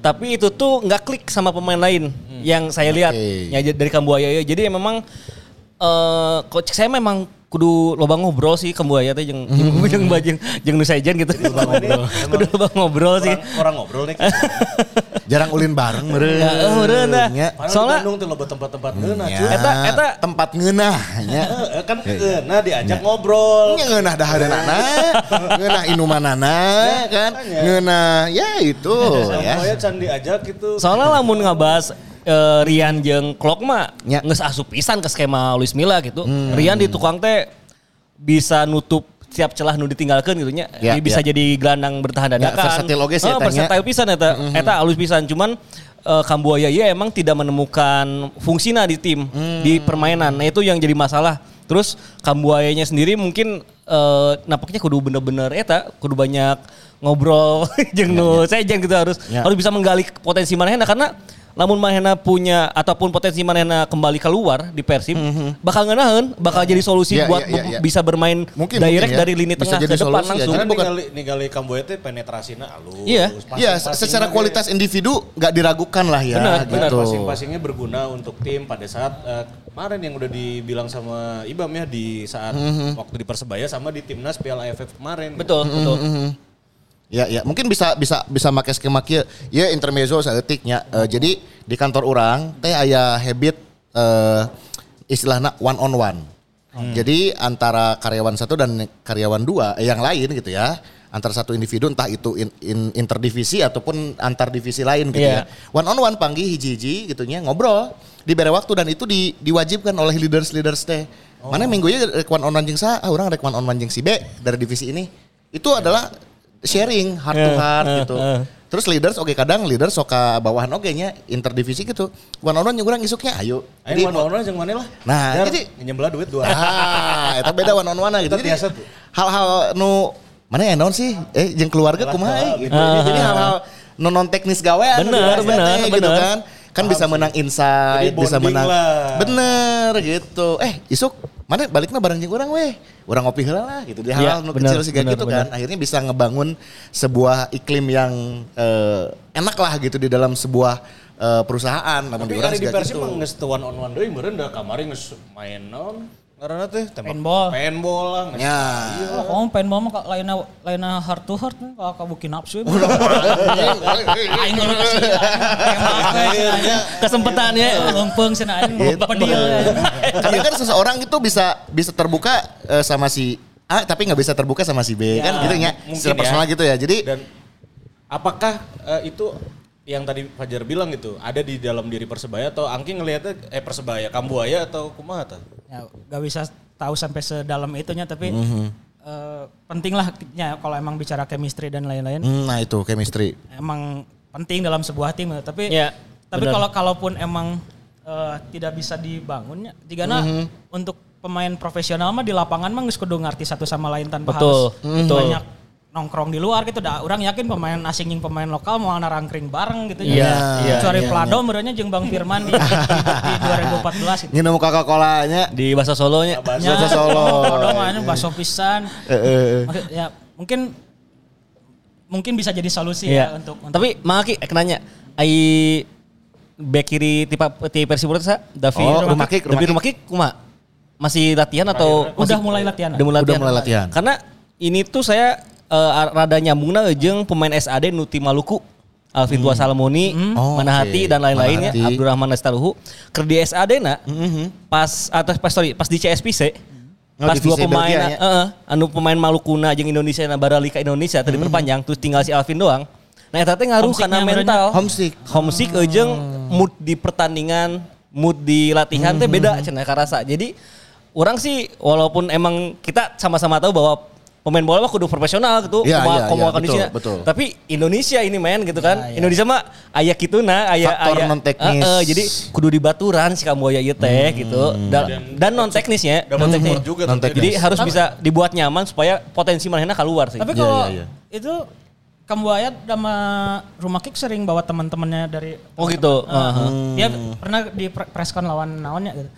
tapi itu tuh nggak klik sama pemain lain mm. yang saya lihat okay. ya, dari Kambuaya iya. Jadi ya memang uh, coach saya memang kudu loba ngobrol sih Kambuaya teh jeung jeung bajing jeung nu saejan gitu. Kudu loba ngobrol sih. Orang ngobrol nih. Jarang ulin bareng meureun. Heeh meureun tah. Soalnya Bandung teh loba tempat-tempat ngeunah. Eta eta tempat ngeunah nya. Kan ngeunah diajak ngobrol. Ngeunah dahareunana, ngeunah inumanana kan. Ngeunah ya itu ya. Kambuaya can diajak gitu. Soalnya lamun ngabahas Uh, Rian jeung Klok mah ya. Nges asup pisan ke skema Luis Milla gitu. Hmm. Rian di tukang teh bisa nutup tiap celah nu ditinggalkeun gitu nya. Ya, bisa ya. Jadi gelandang bertahan dadakan. Ya, versatile oge sih eta nya. Oh, versatile pisan eta. Mm-hmm. Eta alus pisan cuman uh, Kambuaya ieu emang tidak menemukan fungsina di tim, hmm. di permainan. Nah, itu yang jadi masalah. Terus Kambuayanya sendiri mungkin uh, nampaknya kudu bener-bener eta, kudu banyak ngobrol jeung nu sejen gitu harus. Ya. Harus bisa menggali potensi manehna karena lamun Mahena punya ataupun potensi Mahena kembali keluar di Persib, mm-hmm. bakal ngenaheun, bakal jadi solusi yeah, buat yeah, yeah, yeah. bisa bermain mungkin, direct mungkin, ya. Dari lini bisa tengah ke depan langsung. Ya, karena ningali, ningali Kambuaya itu penetrasinya halus. Iya, yeah. yeah, secara kualitas individu gak diragukan lah ya. Benar, gitu. Benar. Pasing-pasingnya berguna untuk tim pada saat uh, kemarin yang udah dibilang sama Ibam ya di saat mm-hmm. waktu di Persebaya sama di Timnas Piala A F F kemarin. Betul, gitu. Betul. Mm-hmm. Ya, ya, mungkin bisa bisa bisa make skema kieu. Ya intermezzo saeutiknya. Uh, jadi di kantor orang teh aya habit uh, istilahna one on one. Hmm. Jadi antara karyawan satu dan karyawan dua eh, yang lain gitu ya. Antara satu individu entah itu in, in, interdivisi ataupun antar divisi lain gitu yeah. ya. One on one panggil hiji-hiji gitunya ngobrol di bare waktu dan itu di, diwajibkan oleh leaders-leaders teh. Oh. Mana minggu ieu rek one on one jeung sa, ah, urang rek one on one jeung si B dari divisi ini. Itu yeah. adalah sharing heart yeah, to heart uh, gitu. Uh. Terus leaders oke okay, kadang leaders soka bawahan oke okay nya interdivisi gitu. One on one yang kurang isuknya ayo. Ayo one on one yang mana lah. Nah, jadi nyembelah duit dua. Ah, eta beda one on one gitu. Jadi hal-hal nu mana ya naon sih? Eh jeung keluarga kumaha gitu. Uh, jadi hal-hal nu non teknis gawean bener, bener, bener. Gitu kan. Kan bisa menang insight, bisa menang. Lah. Bener gitu. Eh, isuk mana baliknya bareng jeung urang weh. Urang ngopi heula lah gitu. Dia ya, hal kecil sih kayak gitu bener. Kan. Akhirnya bisa ngebangun sebuah iklim yang uh, enak lah gitu di dalam sebuah uh, perusahaan. Tapi ada di Persib mah geus teu one on one deui meureun da kamari geus main naon? Karena teh paintball. Paintball lah. Ya. Iya, oh, paintball mah lainna lainna heart to heart kalau kabuki nafsu. Aing kesempatan ya lempeng cenah aing pedil. Kadang kan seseorang itu bisa bisa terbuka uh, sama si A tapi enggak bisa terbuka sama si B ya, kan gitu ya. Secara personal ya. Gitu ya. Jadi dan apakah uh, itu yang tadi Fajar bilang gitu ada di dalam diri Persebaya atau Angki ngelihatnya eh Persebaya Kambuaya atau kumaha tah? Ya, gak bisa tahu sampai sedalam itunya tapi mm-hmm. uh, penting lah ya, kalau emang bicara chemistry dan lain-lain. Mm, nah itu chemistry. Emang penting dalam sebuah tim tapi ya, tapi kalau kalaupun emang uh, tidak bisa dibangunnya, digana mm-hmm. untuk pemain profesional mah di lapangan mah geus kudu ngerti satu sama lain tanpa betul, harus betul. Banyak nongkrong di luar gitu, dah orang yakin pemain asing yang pemain lokal mau narangkring bareng gitu. Iya. Yeah, yeah, Cari yeah, Plado yeah. Merenya jeung Bang Firman di, di dua ribu empat belas. Gitu. Ini nemu kakak kolanya di Bahasa Solonya. Bahasa Solo. Bodoh mah bahasa pisan. Heeh. Ya mungkin mungkin bisa jadi solusi yeah. ya untuk, untuk tapi Maki kenanya ai bek kiri tipe ti Persib urang David oh, Rumaki, Rumaki, Rumaki kuma masih latihan atau udah mulai latihan? Udah mulai latihan. Udah mulai latihan. Karena ini tuh saya Uh, rada nyambungna jeung pemain S A D nu ti Maluku, Alvitwa hmm. Salmoni, hmm. Oh, Manahati okay. dan lain-lainnya, Abdurrahman Nastaluhu. Ker di S A D na, mm-hmm. pas atas pas sorry, pas di C S P C, oh, pas di dua pemain, ya. uh, anu pemain Malukuna jeung Indonesia na baralika Indonesia tadi perpanjang, mm-hmm. terus tinggal si Alvin doang. Nah eta teh ngaruh kana mental. Homesick. Homesick oh. jeung mood di pertandingan, mood di latihan mm-hmm. teh beda cenah karasa. Jadi orang sih walaupun emang kita sama-sama tahu bahwa pemain bola mah kudu profesional gitu, ya, koma, ya, koma ya, kondisinya. Betul, betul. Tapi Indonesia ini main gitu kan, ya, ya. Indonesia mah aya kituna, aya faktor aya, non teknis. Uh, uh, jadi kudu dibaturan si Kambuaya ieu teh hmm. gitu. Dan, dan non teknisnya, non teknis juga. Non-teknis. Jadi harus tapi, bisa dibuat nyaman supaya potensi manehna keluar sih. Tapi kalau ya, ya, ya. itu Kambuaya sama Rumah Kick sering bawa teman-temannya dari oh gitu. Uh, uh-huh. Dia pernah di presscon lawan naonnya gitu.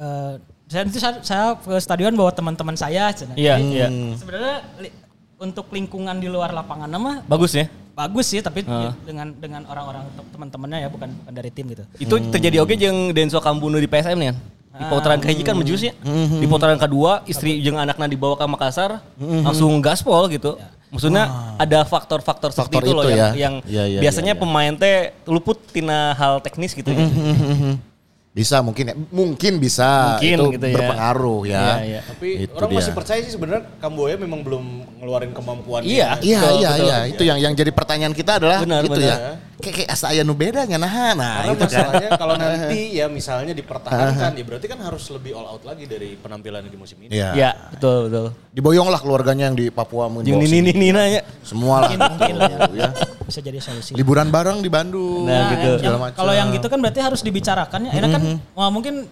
Uh, saya itu saya, saya ke stadion bawa teman-teman saya. Iya. Yeah, hmm. Sebenarnya li, untuk lingkungan di luar lapangan mah bagus ya. Bagus sih, tapi uh. dengan dengan orang-orang teman-temannya ya, bukan bukan dari tim gitu. Itu hmm. terjadi oke jeung Denso Kambuno di P S M nih kan. Di putaran hmm. kahiji kan mejus ya. Hmm. Di putaran kedua istri jeung anakna dibawa ke Makassar, hmm. langsung gaspol gitu. Ya. Maksudnya wow. ada faktor-faktor seperti faktor itu, itu loh ya. yang, yang ya, ya, biasanya ya, ya. pemain teh luput tina hal teknis gitu. Hmm. gitu. Bisa mungkin ya. Mungkin bisa mungkin, itu gitu berpengaruh ya. ya. ya, ya. Tapi itu orang dia. masih percaya sih sebenarnya Kambuaya memang belum ngeluarin kemampuan. Iya, iya, betul, iya, betul, iya. Itu yang yang jadi pertanyaan kita adalah benar, itu benar. ya. Kayak asa aya nu beda nya naha. Nah, karena itu masalahnya kan. Kalau nanti ya misalnya dipertahankan ya berarti kan harus lebih all out lagi dari penampilan di musim ini. Iya, ya, betul, betul. Diboyong lah keluarganya yang di Papua mungkin. Nini Nina ya. Semua lah. ya. Bisa jadi solusi. Liburan bareng di Bandung. Nah, gitu. Kalau yang gitu kan berarti harus dibicarakan ya. Enak kan mm-hmm. wah mungkin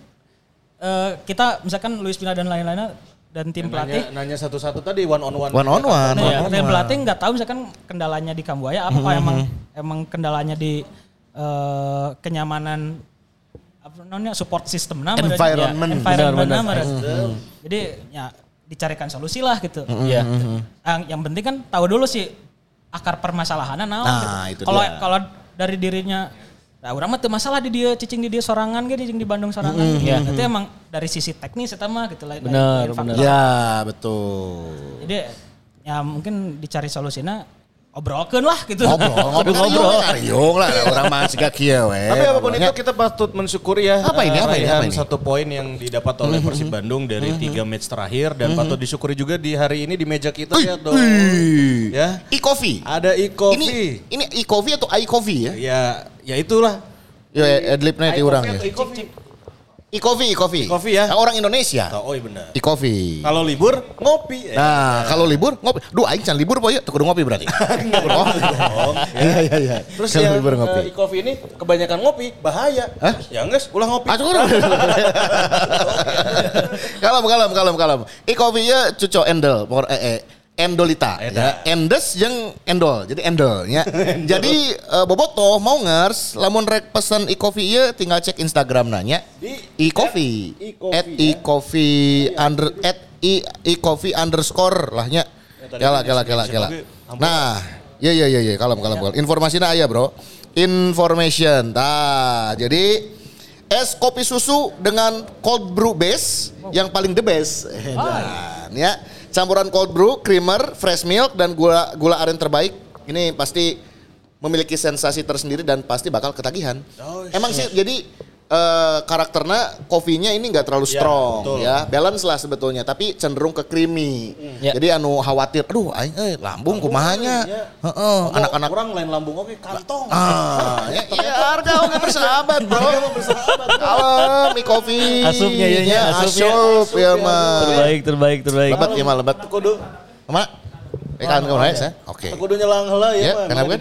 uh, kita misalkan Luis Milla dan lain-lainnya dan tim ya, pelatih. Nanya, nanya satu-satu tadi one on one. One on one. Tim pelatih nggak tahu misalkan kendalanya di Kambuaya apa mm-hmm. emang emang kendalanya di uh, kenyamanan apa namanya support system nama environment ya, environment nama. Mm-hmm. Jadi ya dicarikan solusi lah gitu. Mm-hmm. Ya. Mm-hmm. Yang, yang penting kan tahu dulu sih akar permasalahannya nah. nah gitu. Kalau kalau dari dirinya nah orang mah teu masalah di dia cicing di dia sorangan ge di Bandung sorangan mm-hmm. ya. Itu emang dari sisi teknis eta mah gitu lain bener, lain faktor. Ya, betul. Jadi ya mungkin dicari solusinya obrolkeun lah gitu. Obrol, ngobrol, ngobrol lah orang mah siga kieu we. Tapi apapun itu kita patut mensyukuri ya. Apa ini? Apa ini? Apa ini? Satu poin yang didapat oleh Persib Bandung dari tiga match terakhir dan patut disyukuri juga di hari ini di meja kita ya dong. Ya. I-Coffee. Ada I-Coffee. Ini ini I-Coffee atau I-Coffee ya? Ya. Ya itulah. Yo adlibnya di orang ya. I-Coffee, I-Coffee. I-Coffee ya. Nah, orang Indonesia. Oh iya benar. I-Coffee. Kalau libur ngopi. Eh. Nah, kalau libur ngopi. Duh aing can libur poe, teu kudu ngopi berarti. Enggak oh. dong. Iya iya iya. Terus yang libur ngopi. Uh, I-Coffee ini kebanyakan ngopi bahaya. Hah? Ya geus ulah ngopi. Kalem kalem kalem kalem. I-Coffee-nya cuco endel por ee. Endolita, ya. Endes yang endol, jadi endolnya. Endol. Jadi uh, bobotoh mau ngers, lamun rek pesan i-Coffee ya, tinggal cek Instagram nanya. I-Coffee, at i-Coffee under at i-Coffee underscore lahnya. Kela kela kela kela. Nah, ya ya ya ya, kalem kalem kalem. Informasinya aja bro, information. Nah, jadi es kopi susu dengan cold brew base yang paling the best, dan ya. Campuran cold brew, creamer, fresh milk, dan gula gula aren terbaik. Ini pasti memiliki sensasi tersendiri dan pasti bakal ketagihan. Oh, Emang sih jadi uh, karakternya kopinya ini gak terlalu strong ya, ya. Balance lah sebetulnya, tapi cenderung ke creamy. Hmm. Ya. Jadi anu khawatir, aduh aing eh, lambung kumahanya. Ya. Uh-uh. Anak-anak kurang lain lambung oke kantong. Ah, ya, ya harga oke bersahabat bro. Kalem, I-Coffee. Asupnya ya, ya asupnya. Asup ya mah. Terbaik, terbaik, terbaik. Lebat ya mah, lebat. Kudu. Mak. Ikan kau naik ya? Oke. Kudunya lang heula ya mah. Kenapa?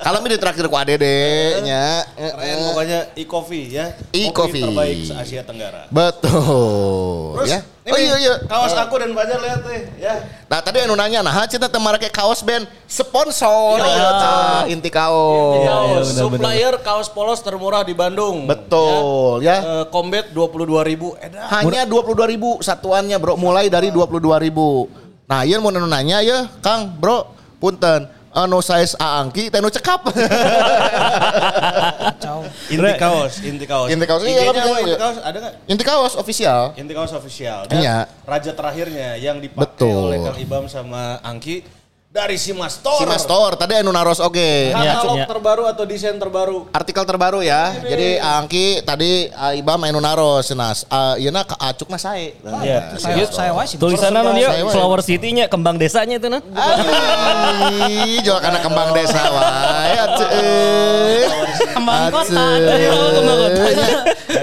Kalau ini terakhir ku A D D-nya. Keren pokoknya e-coffee ya. E-coffee terbaik se-Asia Tenggara. Betul. Terus, ya. Ini oh iya iya. Kaos aku dan banyak lihat nih ya. Nah tadi yang nanya, nah cinta teman kayak kaos band sponsor. Ya, ya. Nah, inti kaos. Ya, ya, supplier kaos polos termurah di Bandung. Betul ya. ya. Uh, Combat dua puluh dua ribu. Hanya dua puluh dua ribu satuannya bro. Mulai dari dua puluh dua ribu. Nah iya mau nanya ya Kang bro. Punten. Anu size A Angki, teno cekap. Inti kaos, inti kaos. Inti kaos, iya, apa, inti kaos ada nggak? Inti kaos official. Inti kaos official. Iya. Raja terakhirnya yang dipakai Betul. oleh Kang Ibam sama Angki dari Simastor. Simastor, tadi anu naros oke. Okay. Katalog ya. terbaru atau desain terbaru? Artikel terbaru ya. Ini. Jadi Angki tadi Ibam anu naros, nas. Uh, Iana acukna sae. Oh, ya. Saya, saya wajib. Tulisannya anu dia Flower City-nya, kembang desanya itu nah. Ih, jual karena kembang desa wae. Kembang kota.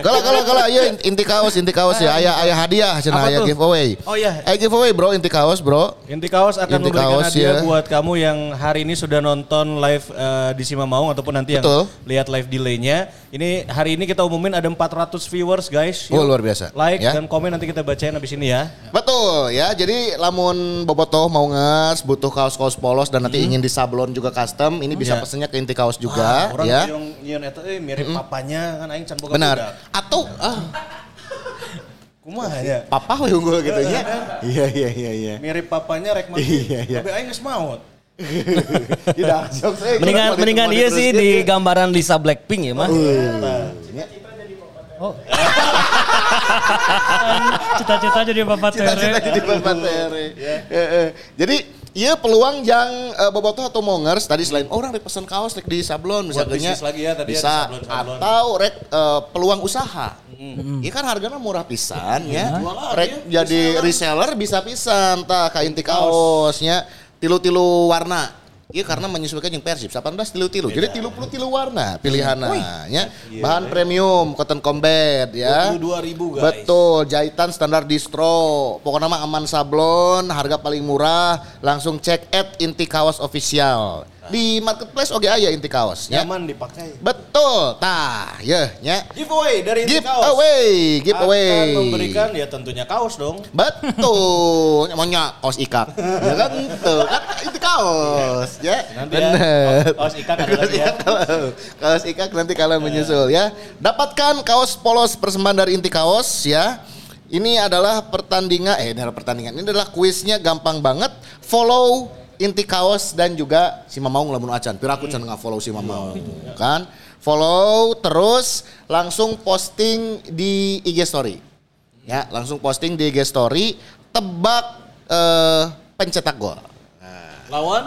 Kalau kalau kalau ya inti kaos, inti kaos ya. Ayah ayah hadiah cenah aya giveaway. Oh iya. Aya giveaway bro, inti kaos bro. Inti kaos akan inti memberikan kaos, hadiah ya. Buat kamu yang hari ini sudah nonton live uh, di Simamaung ataupun nanti Betul. yang lihat live delay-nya. Ini hari ini kita umumin ada empat ratus viewers guys. Oh, luar biasa. Like ya. Dan komen nanti kita bacain abis ini ya. Betul ya. Jadi lamun bobotoh mau nges butuh kaos-kaos polos dan nanti hmm. ingin disablon juga custom, ini hmm. bisa ya. pesennya ke inti kaos juga. Wah, orang ya. Orang yang eta eh, mirip mm-hmm. papanya kan aing can boga. Benar. Budak. Atau ah. Kumaha ya? Papa unggul gitu ya. Iya iya iya iya. Mirip papanya rek mah. Tapi aing geus maot. Tidak jokes euy. Mendingan mendingan ieu sih di gambaran Lisa Blackpink ya mah. Oh. Cita-cita jadi bapak tere. Cita-cita jadi bapak tere. Jadi iya peluang yang uh, bobotoh atau mongers tadi selain orang rek pesan kaos rek di sablon misalnya lagi ya, tadi bisa ya, sablon, atau rek uh, peluang usaha. Mm. Iya kan harganya murah pisan mm. ya. Jualan, rek ya. Jadi Jualan. reseller bisa pisan tah ka inti kaosnya tilu-tilu warna. Iya karena menyesuaikan yang Persib delapan belas tilu-tilu. Jadi tilu-tilu warna pilihannya ya. Bahan premium cotton combat ya. dua puluh dua ribu guys. Betul, jahitan standar distro. Pokoknya mah aman sablon, harga paling murah. Langsung cek at Inti Kaos Official. Di marketplace oge aya Inti Kaos ya. Nyaman dipakai. Betul. Tah, ya, ya. Giveaway dari Inti Kaos. Giveaway, giveaway. Akan memberikan ya tentunya kaos dong. Betul. Maunya kaos ikak. Ya kan? Tuh, kan Inti Kaos. Ya, nanti ya, kaos ikak kaos ya. Kaos ikak nanti kalau menyusul ya. Dapatkan kaos polos persembahan dari Inti Kaos ya. Ini adalah pertandingan, eh ini adalah pertandingan. Ini adalah kuisnya gampang banget. Follow Inti Kaos dan juga Simamaung lamun acan. Piraku can nge-follow Simamaung kan. Follow terus langsung posting di I G story. Ya, langsung posting di I G story tebak eh, pencetak gol. Nah. Lawan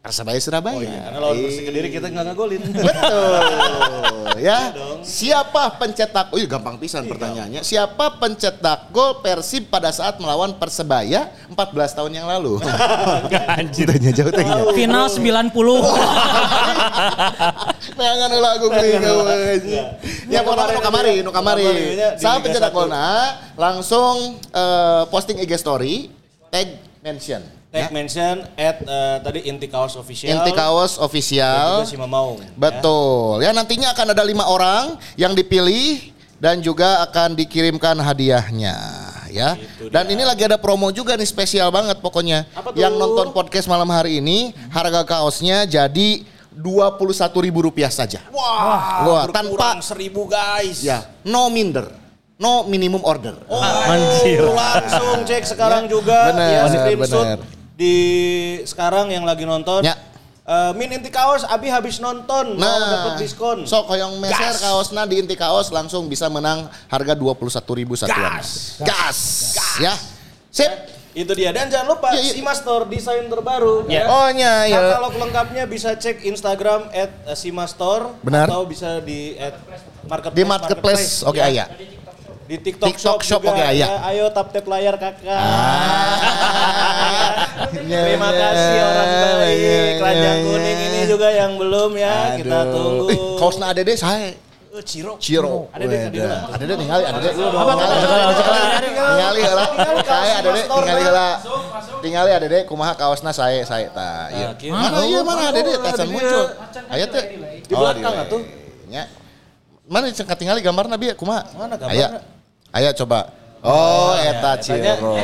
Persebaya Surabaya. Oh iya, karena lawan Persik Kediri kita enggak ngagolin. Betul. Ya. Siapa pencetak? Oh, iya, gampang pisan pertanyaannya. Siapa pencetak gol Persib pada saat melawan Persebaya empat belas tahun yang lalu? Anjir. Tanya jauh tanya. Final sembilan puluh. Tangan lagu gue. Ya pokoknya nu kamari, nu kamari. Sama pencetak golna langsung uh, posting I G story, tag mention. Tag mention at uh, tadi Inti Kaos Official. Inti Kaos Official. Dan juga Simamaung. Betul. Ya. Ya nantinya akan ada lima orang yang dipilih dan juga akan dikirimkan hadiahnya. Ya. Dan ini lagi ada promo juga nih spesial banget pokoknya. Yang nonton podcast malam hari ini harga kaosnya jadi dua puluh satu ribu rupiah saja. Wah. Wah tanpa seribu guys. Ya. No minder. No minimum order. Oh. Manjir. Langsung cek sekarang ya. Juga. Bener. Ya, bener. Di sekarang yang lagi nonton ya. uh, Min Inti Kaos abi habis nonton nah, mau dapat diskon. Sok hoyong meser kaosna di Inti Kaos langsung bisa menang harga dua puluh satu ribu satuan. Gas. Gas. Gas. Gas. Ya. Sip. Ya. Itu dia dan jangan lupa ya, ya. Simastor desain terbaru ya. Oh iya. Katalog lengkapnya bisa cek Instagram at Simastor atau bisa di at marketplace. Di marketplace. marketplace. Oke, okay, ya. Iya. Di TikTok, TikTok Shop, shop oke okay, ya. Ayo tap tap layar kakak. Ah. Terima kasih orang Bali, keranjang kuning ini juga yang belum ya. Aduh. Kita tunggu. Kaosnya ada deh saya. Eh Ciro. Ciro. Ada deh tinggal. Ada deh tinggal, ada deh. Ningali heula. Sae ada deh ningali heula. Tingali ada deh kumaha kaosna sae sae tah. Mana ieu mana ada deh tacan muncul. Aya teh di belakang atuh. Nya. Mana cek tingali gambarna bi kumaha? Mana gambarna? Aya coba. Oh, eta Ciro.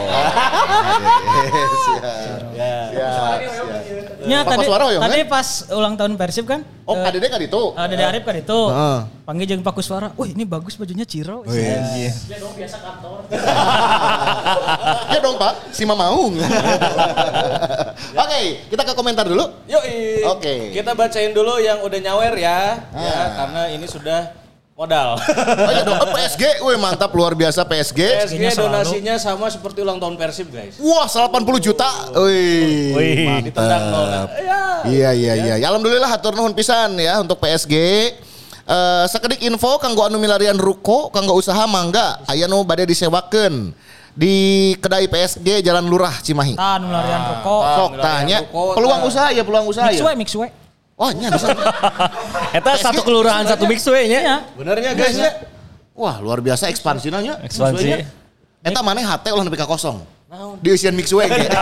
Ya, tadi, tadi pas ulang tahun Persib kan? Oh, uh, adede kan itu. Adede Arif kan itu. Heeh. Uh. Panggil jeung Paku Suara. Wih, ini bagus bajunya Ciro. Iya. Yes. Dia dong biasa kantor. Ya dong, Pak. Si Mamaung. Oke, okay, kita ke komentar dulu. Yuk. Oke. Okay. Kita bacain dulu yang udah nyawer ya. Ah. Ya, karena ini sudah modal. Oh iya dong, P S G, wih mantap luar biasa P S G. P S G donasinya sama seperti ulang tahun Persib guys. Wah, delapan puluh juta. Wih, wih mantap. Iya, iya, iya. Ya, alhamdulillah hatur nuhun pisan ya untuk P S G. Uh, sekedik info, kanggo anu milarian ruko, kanggo usaha mangga, aya nu bade disewakeun di kedai P S G Jalan Lurah Cimahi. Ah, anu milarian ruko. Sok tanya, peluang usaha ya, peluang usaha ya. Mixue, mixue. Wah, oh, nya bisa. Eta satu kelurahan satu mixway nya. Iya. Benernya guys ya. Wah, luar biasa ekspansinya nya. Ekspansi. Eta maneh hate ulah nepi ka kosong. Naon? Di usian mixway ge.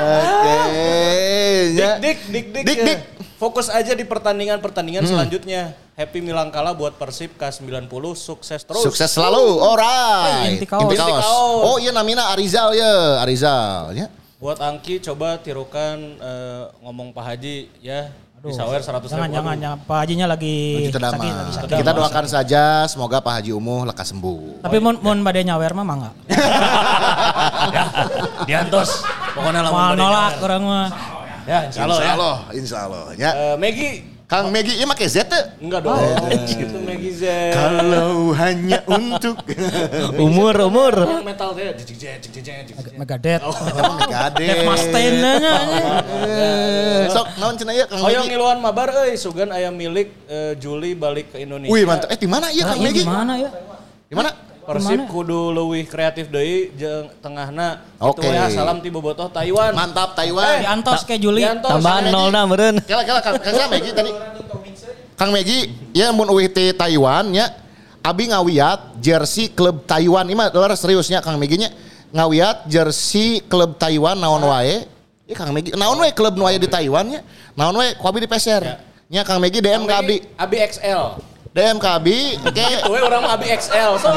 Oke. Dik dik dik dik dik. Fokus aja di pertandingan-pertandingan hmm. selanjutnya. Happy Milangkala buat Persib K sembilan puluh, sukses terus. Sukses selalu. Alright. Inti kaos. Oh, iya namina Arizal ya, Arizal ya. Buat Angki coba tirukan uh, ngomong Pak Haji ya. Aduh, bisa aware seratus ribu. Jangan, jangan, jangan. Pak Hajinya lagi sakit, lagi sakit. Kita doakan saja semoga Pak Haji Umuh lekas sembuh. Tapi oh, mau ya. Badai nyawer mah enggak. Ya, diantos. Pokoknya lamun nolak urang mah. Ya, insyaallah ya. Insyaallah, insyaallah ya. Uh, Megi Kang Megi, iya pakai Z tuh? Enggak dong. Oh, itu Megi Z. Kalau hanya untuk umur umur. Yang metal dia, jijik jijik jijik jijik. Megadeth. Oh, Megadeth. Death Mustaine nya. Sok naon cenah ieu Kang Megi? Hoyong ngiluan mabar euy, sugan aya milik Juli balik ke Indonesia. Wih mantap. Eh di mana ieu Kang Megi? Di mana ya? Di mana? Persib kudu leuwih kreatif deui jeung tengahna. Oke. Okay. Salam ti bobotoh Taiwan. Mantap Taiwan. Eh, diantos ke Juli. Tambahan nolna meureun. Kela-kela Kang Megi tadi. Kang Megi, ya mun eueuh ti Taiwan nya abi ngawiat jersey klub Taiwan. Ima luar seriusnya Kang Megi nya ngawiat jersey klub Taiwan naon wae. Ieu Kang Megi naon wae klub nu aya di Taiwan nya. Naon wae ku abi dipeser. Nya Kang Megi D M ka abi. Abi X L. D M ke Abi, oke. Okay. Uwe orang mah Abi X L, so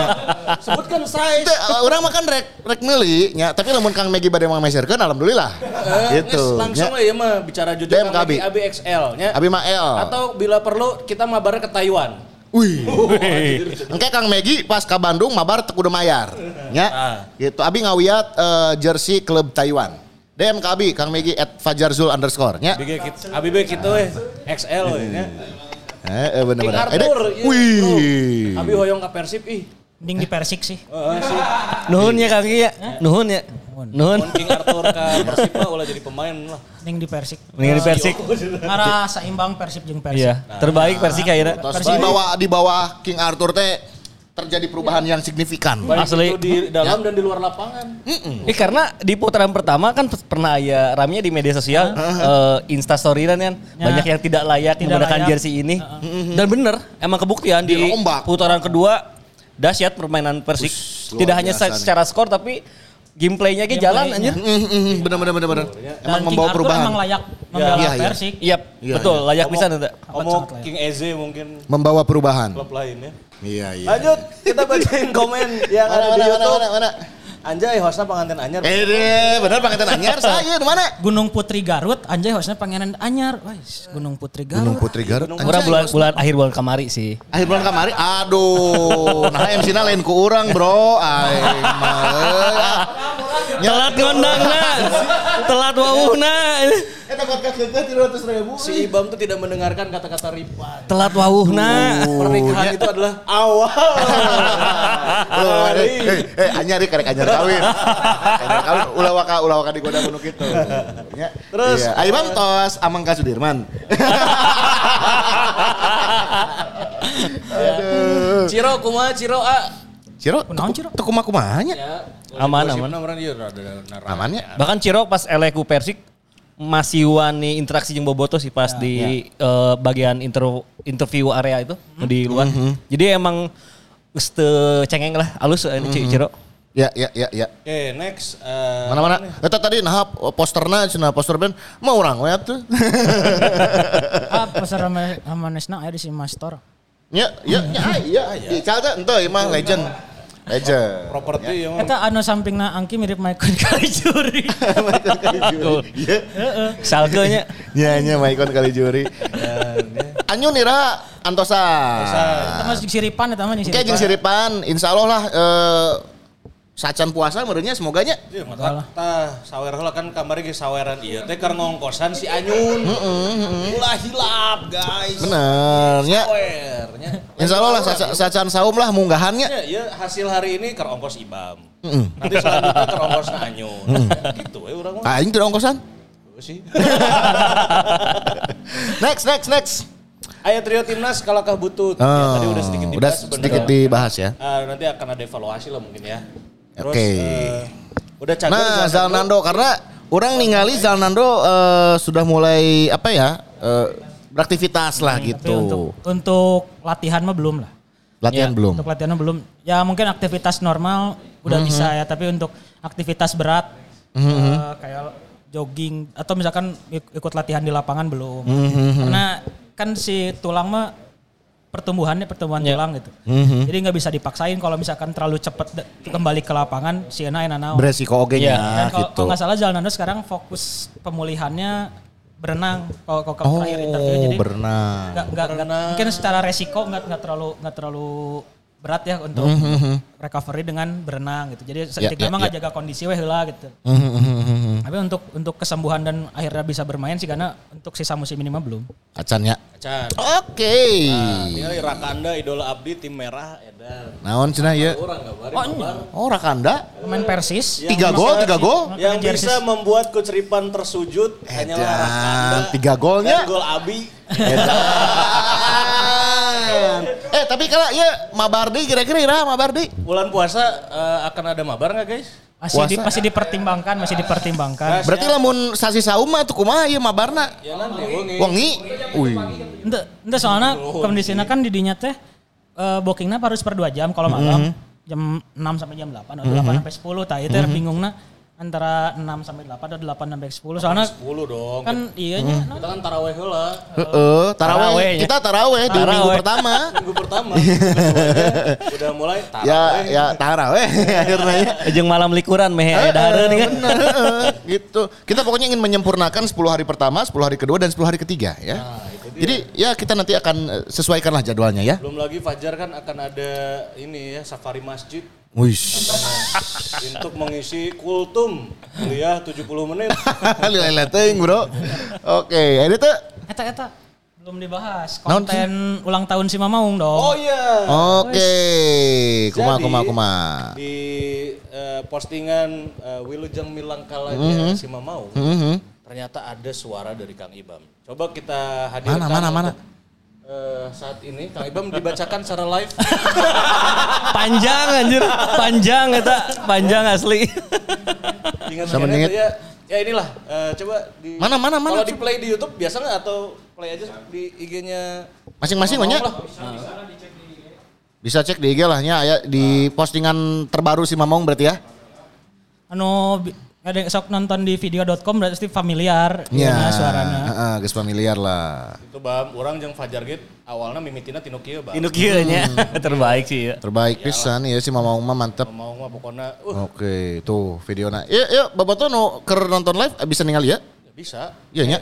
sebutkan size. Uh, orang makan rek rek meli, ya. Tapi namun Kang Megi badai mang meserkan, alhamdulillah. Uh, gitu. Langsung ya mah bicara jujur Kang Abi. Abi X L, ya. Abi mah L. Atau bila perlu kita mabar ke Taiwan. Wih. Engke Kang Megi pas ke Bandung mabar teu kudu mayar, ya. Ah. Gitu. Abi ngawiat uh, jersey klub Taiwan. D M ke Abi, Kang Megi at Fajarzul underscore, ya. Abi be kitu we, X L we, ya. Eh, benar-benar. Wih. Abi hoyong ka Persib ih. Mending di Persik sih. Heeh sih. Nuhun ya Kang Ki ya. Nuhun ya. Nuhun. King Arthur ka Persib mah ulah jadi pemain lah. Mending di Persik. Mending di Persik. Ngarah saimbang Persib jeung Persik. Iya. Terbaik Persik akhirnya. Persib di bawah di bawah King Arthur teh terjadi perubahan yang signifikan. Asli. Itu di dalam dan di luar lapangan. Heeh. Karena di putaran pertama kan pernah ya ramenya di media sosial Insta story-an kan banyak yang tidak layak menggunakan jersey ini. Dan bener emang kebuktian di putaran kedua dahsyat permainan Persik. Tidak hanya secara skor tapi gameplaynya ge jalan anjir. Benar-benar benar-benar. Emang membawa perubahan. Emang layak membela Persik. Iya, betul layak pisan eta. Omong King Eze mungkin membawa perubahan. Klub lain ya. Iya, iya. Lanjut, kita bacain komen yang ada di YouTube. Mana, mana, mana. Anjay, hostnya pengantin anyar. Eh, deh, bener pengantin anyar. Saya di mana? Gunung Putri Garut. Anjay, hostnya pengantin anyar. Wais, Gunung Putri Garut. Gunung Putri Garut. Orang bulan, bulan akhir bulan kamari sih. Akhir bulan kamari. Aduh, nah M C-na lain ku urang, bro. Ay, malah. Telat ngondang na. Telat wawuhna. Eh, takut kakeknya tiga ratus ribu. Si Ibam tuh tidak mendengarkan kata-kata riba. Telat wawuhna. Pernikahan itu adalah awal. Eh, eh, anyar karek anyar. Kawin, kawin, ulah waka, ulah waka digoda penuh gitu. Ya. Terus, iya. Ayo bang tos, Amangka Sudirman. Aduh. Ciro, kumaha Ciro a? Ciro, tuh kumaha kumahanya? Aman, aman. Aman ya. Bahkan Ciro pas eleku Persik masih wani interaksi jeung bobotoh sih pas ya, di ya. Uh, bagian inter- interview area itu hmm. di luar. Mm-hmm. Jadi emang este cengeng lah alus ini mm-hmm. Ciro. Ya ya ya ya. Oke, okay, next uh, mana-mana. Eta tadi nah posterna cenah poster band mah urang we atuh. Ah poster amanesna aya di si Master. Ya ya ya ya. Di calta henteu imah legend. Aja. Properti ya. Eta anu sampingna Angki mirip Maicon Kalijuri. Maicon Kalijuri. Iya. Heeh. Salgeunya. Nya nya Maicon Kalijuri. Anyu nira antosa. Antosa. Eta mah siripan eta mah nya siripan. Oke, jeung siripan insyaallah lah eh sacan puasa meureunnya semoganya. Ieu mah tah sawer heula kan kamari ge saweran ieu teh keur ngongkosan si Anyun. Heeh heeh. Ulah hilap guys. Bener nya. Insya Allah lah sacan saum lah munggahannya. Ya, ya hasil hari ini kerongkos Ibam. Mm-hmm. Nanti selanjutnya kerongkos Anyun. Mm-hmm. Gitu ya orang. Ah ini kerongkosan? Sih. next next next. Ayo trio timnas kalau kah butut. Oh, ya, tadi udah sedikit dibahas. Udah sedikit dibahas ya. Uh, nanti akan ada evaluasi lah mungkin ya. Oke. Okay. Uh, udah cager. Nah Zalnando karena orang ningali Zalnando uh, sudah mulai apa ya? Uh, beraktivitas lah hmm, gitu. Untuk, untuk latihan mah belum lah. Latihan ya, belum. Untuk latihan mah belum. Ya mungkin aktivitas normal udah mm-hmm. bisa ya, tapi untuk aktivitas berat mm-hmm. uh, kayak jogging atau misalkan ikut latihan di lapangan belum. Mm-hmm. Karena kan si tulang mah pertumbuhannya pertumbuhan yeah. tulang gitu. Mm-hmm. Jadi nggak bisa dipaksain kalau misalkan terlalu cepat kembali ke lapangan si Ena Ena naon. Beresiko ogenya yeah. gitu. Kalau, kalau nggak salah Zalnando sekarang fokus pemulihannya berenang kalau kalau oh, terakhir interview jadi berenang. Gak, gak, berenang mungkin secara resiko nggak nggak terlalu nggak terlalu berat ya untuk mm-hmm. recovery dengan berenang gitu jadi yeah, ketika yeah, emang nggak yeah. jaga kondisi weh lah gitu mm-hmm. tapi untuk untuk kesembuhan dan akhirnya bisa bermain sih karena untuk sisa musim ini mah belum acannya acan oke okay. Nah, ini Rakanda idola abdi tim merah edan naon cenah ya oh Rakanda pemain Persis tiga gol tiga gol yang bisa membuat keceripan tersujud hanya Rakanda tiga golnya gol abi eh tapi kalau ya Mabardi kira-kira ya Mabardi bulan puasa uh, akan ada mabar nggak guys? Masih, di, masih dipertimbangkan, masih dipertimbangkan. Berarti lamun sasi sauma tuh kumaha ieu mabarna? Ya nanti wengi. Uy. Henteu, henteu soalna kondisina kan di dinya teh uh, bookingna harus per dua jam kalau malam mm-hmm. jam enam sampai jam delapan atau mm-hmm. delapan sampai sepuluh tah ieu teh mm-hmm. bingungna antara enam sampai delapan atau delapan sampai sepuluh soalnya sepuluh dong kan iya nya hmm. kita kan tarawih heula heeh tarawih kita tarawih di minggu pertama minggu pertama udah mulai tarawih ya ya tarawih akhirnya jeung malam likuran meh aya dareun kan gitu kita pokoknya ingin menyempurnakan sepuluh hari pertama sepuluh hari kedua dan sepuluh hari ketiga ya nah, jadi ya kita nanti akan sesuaikanlah jadwalnya ya belum lagi Fajar kan akan ada ini ya safari masjid Wish. Untuk mengisi kultum kuliah tujuh puluh menit. Lihat-lihatin bro. Oke, ini tuh. Eta eta belum dibahas. Konten ulang tahun si Mamaung dong. Oh iya. Oke. Kuma kuma kuma. Di uh, postingan uh, Wilujeng Milangkalanya mm-hmm. si Mamaung. Mm-hmm. Ternyata ada suara dari Kang Ibam. Coba kita hadirkan. Mana mana mana. Uh, saat ini Kang Ibam dibacakan secara live. Panjang anjir, panjang eta, panjang asli. Ingat menit ya. Ya inilah uh, coba di Mana mana mana. Kalau di play di YouTube biasa enggak atau play aja di I G-nya masing-masing banyak. Bisa, bisa dicek di I G. Bisa cek di I G lah nya aya di postingan terbaru si Mamong berarti ya. Anu ada sok nonton di video dot com berarti familiar ya yeah. suaranya. Heeh, uh, geus familiar lah. Itu Bam, urang jeung Fajar Git awalnya mimitina tinu kieu Bam. Tinu kieu nya hmm. terbaik sih ya. Terbaik Yalah. Pisan ya si Mamaung mah mantep. Mamaung mah pokona uh. Oke, okay, tuh videona. Ieu ieu babotoh nu keur nonton live bisa ningali ya? Ya bisa. Iya nya.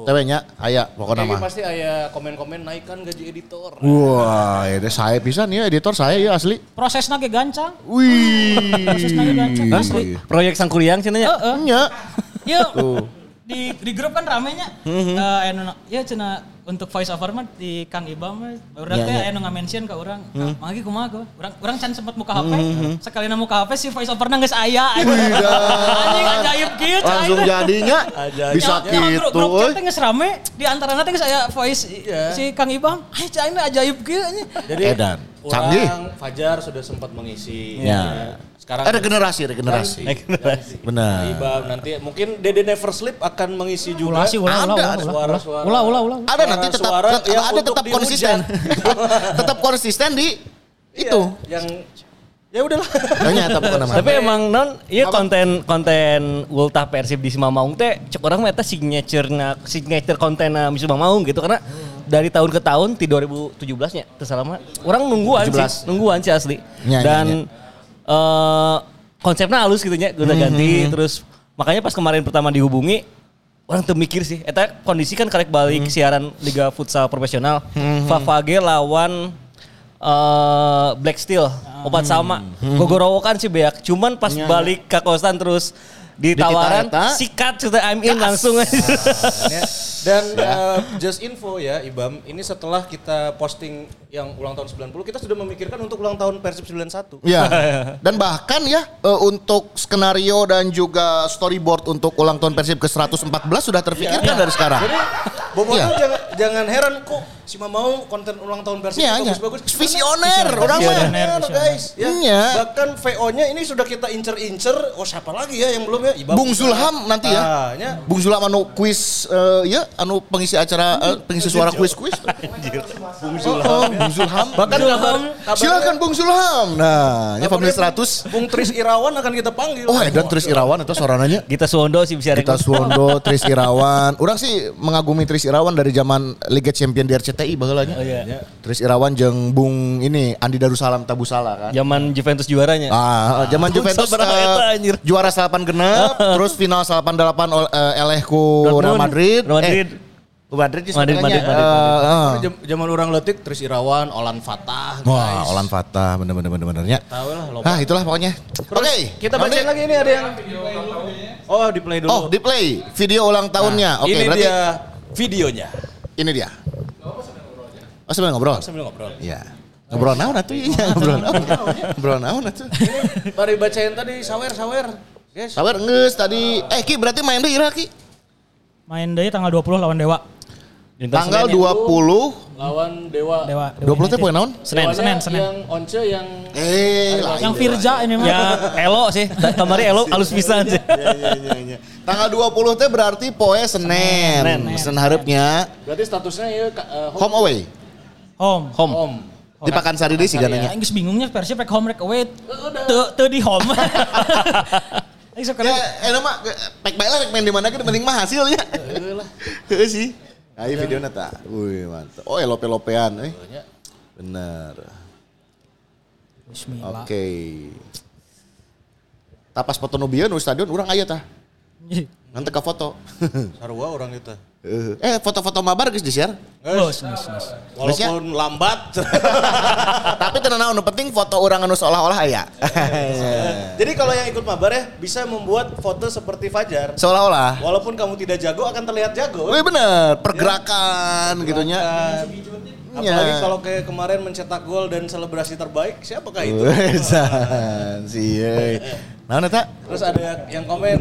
Tapi nya aya pokona mah. Pasti aya komen-komen naikkan gaji editor. Wah, ya teh saya pisan ya editor saya ya asli. Prosesna ge gancang. Wih. Prosesna ge gancang. Asli. Proyek sangkuriang cenah nya. Heeh. Nya. Yeuh. Di di grup kan ramenya. Eh anu ya cenah untuk voice over mah di Kang Ibam mah urang teh aya nu ngamention ka urang. Mah ge kumaha ge? Urang urang can sempat muka H P. Sakalina muka H P si voice overna geus aya. Anjing ajaib kieu. Langsung jadinya bisa kitu euy. Teh geus rame di antarana teh geus aya voice si Kang Ibam. Ai ajaib kieu anjing. Jadi edan. Canggih. Fajar sudah sempat mengisi. Ya. Sekarang ada generasi, ada generasi. Benar. Ibam nanti mungkin Dede Never Sleep akan mengisi juga. Ada suara-suara. Ulah, ulah, ulah. Ada nanti tetap ada tetap konsisten. Tetap konsisten di itu. Yang ya udahlah. Tapi emang non, iya konten konten ultah Persib di Simamaung teh cek orang meta signature na signature konten na Simamaung gitu karena dari tahun ke tahun di dua ribu tujuh belas nya tersalama orang nungguan sih, nungguan sih asli. Ya, dan ya, ya. Uh, konsepnya halus gitu nya, gonta ganti hmm, terus makanya pas kemarin pertama dihubungi orang termikir sih. Eta kondisi kan karek balik hmm. siaran Liga Futsal Profesional. Hmm. Favage lawan Uh, Black Steel opat sama hmm. gogorowo kan sih beak cuman pas ya, balik ke kosan terus ditawaran di sikat cerita I'm in langsung aja. Dan uh, just info ya Ibam, ini setelah kita posting yang ulang tahun sembilan puluh kita sudah memikirkan untuk ulang tahun Persib sembilan puluh satu ya. Dan bahkan ya uh, untuk skenario dan juga storyboard untuk ulang tahun Persib ke seratus empat belas sudah terpikirkan ya, dari sekarang. Jadi, Boboto ya, jangan, jangan heran kok si Mamau konten ulang tahun Persib ya, bagus-bagus. Ya. Visioner, orang mah guys. Ya. Ya. Bahkan V O-nya ini sudah kita incer-incer. Oh siapa lagi ya yang belum ya? Ibam Bung Zulham ya, nanti ya. Ah, ya. Bung Zulham anu kuis, uh, ya, anu pengisi acara, uh, pengisi suara kuis-kuis. Bung Zulham. Oh, oh, Bung Zulham. Bahkan Zulham. Silakan Bung Zulham. Nah, ya family seratus. Bung Tris Irawan akan kita panggil. Oh, dan Tris Irawan itu sorananya. Kita Suwondo sih bisa. Kita Suwondo, Tris Irawan. Orang sih mengagumi Tris Irawan dari zaman Liga Champion di R C T I bagelanya. Oh, iya. Yeah. Tris Irawan jeung Bung ini Andi Darussalam Tabusala kan. Zaman Juventus juaranya. Ah, zaman ah, Juventus uh, juara salapan genap, terus final salapan delapan uh, eleh ku Real Madrid. Real Madrid. Eh, Madrid sih sebenarnya. Zaman orang letik Tris Irawan, Olan Fatah guys. Wah, Olan Fatah bener-bener benernya. Tahu lah lompat. Ah, itulah pokoknya. Oke, okay, kita bacain lagi ini ada yang oh, di play dulu. Oh, di play. Video ulang tahunnya. Nah, oke, okay, berarti dia videonya. Ini dia. Oh sambil ngobrol? Oh, sambil ngobrol. Iya. Ngobrol naon atuh ieu? Ngobrol naon? Ngobrol naon atuh? Bari bacain tadi sawer-sawer. Guys. Sawer geus tadi. Eh Ki berarti main deui Ki. Main deui tanggal dua puluh lawan Dewa. Tanggal dua puluh lawan Dewa. Dewa. dua puluh teh poe naon? Senin, Senin, Senin. Yang Once yang eh yang Firja ini mah. Ya Elo sih. Kamari Elo alus pisan sih. Iya iya iya. Tanggal dua puluh teh berarti poe Senin. Senin hareupnya. Berarti statusnya ieu home away. Home. Home. Home. Di Pakansari deh sih gananya. Inggris bingungnya Persib pack home rek away. Teu di home. Aing sok keren. Ya, enak mah pack bae lah rek main di mana gitu penting mah hasilnya. Heeh lah. Heeh sih. Ah ieu videona tah. Wih mantap. Oh, elope-lopean euy. Bener. Bismillah. Oke. Tapas foto nu bieun di stadion urang aya tah. Nanti ke foto. Sarua orang itu. Eh foto-foto mabar guys di share. Yes, yes, yes. Walaupun lambat. Tapi tenang naon penting foto orang anu seolah-olah aya. Jadi kalau yang ikut mabar ya bisa membuat foto seperti Fajar. Seolah-olah. Walaupun kamu tidak jago akan terlihat jago. Wih bener, pergerakan, pergerakan gitunya. Apalagi kalau kayak kemarin mencetak gol dan selebrasi terbaik, siapakah itu? Si euy. Naon eta? Terus ada yang komen.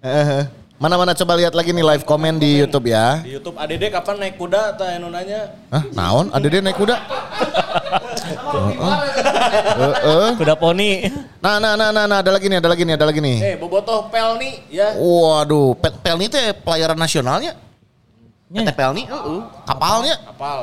Heeh. Mana-mana coba lihat lagi nih live comment di YouTube ya. Di YouTube A D D kapan naik kuda atau yang nanya? Hah? Naon? A D D naik kuda? Kuda poni. Nah, nah, nah, nah, ada lagi nih, ada lagi nih, ada lagi nih. Eh, bobotoh Pelni ya. Waduh, Pelni teh pelayaran nasionalnya. Teh Pelni, heeh. Kapalnya? Kapal.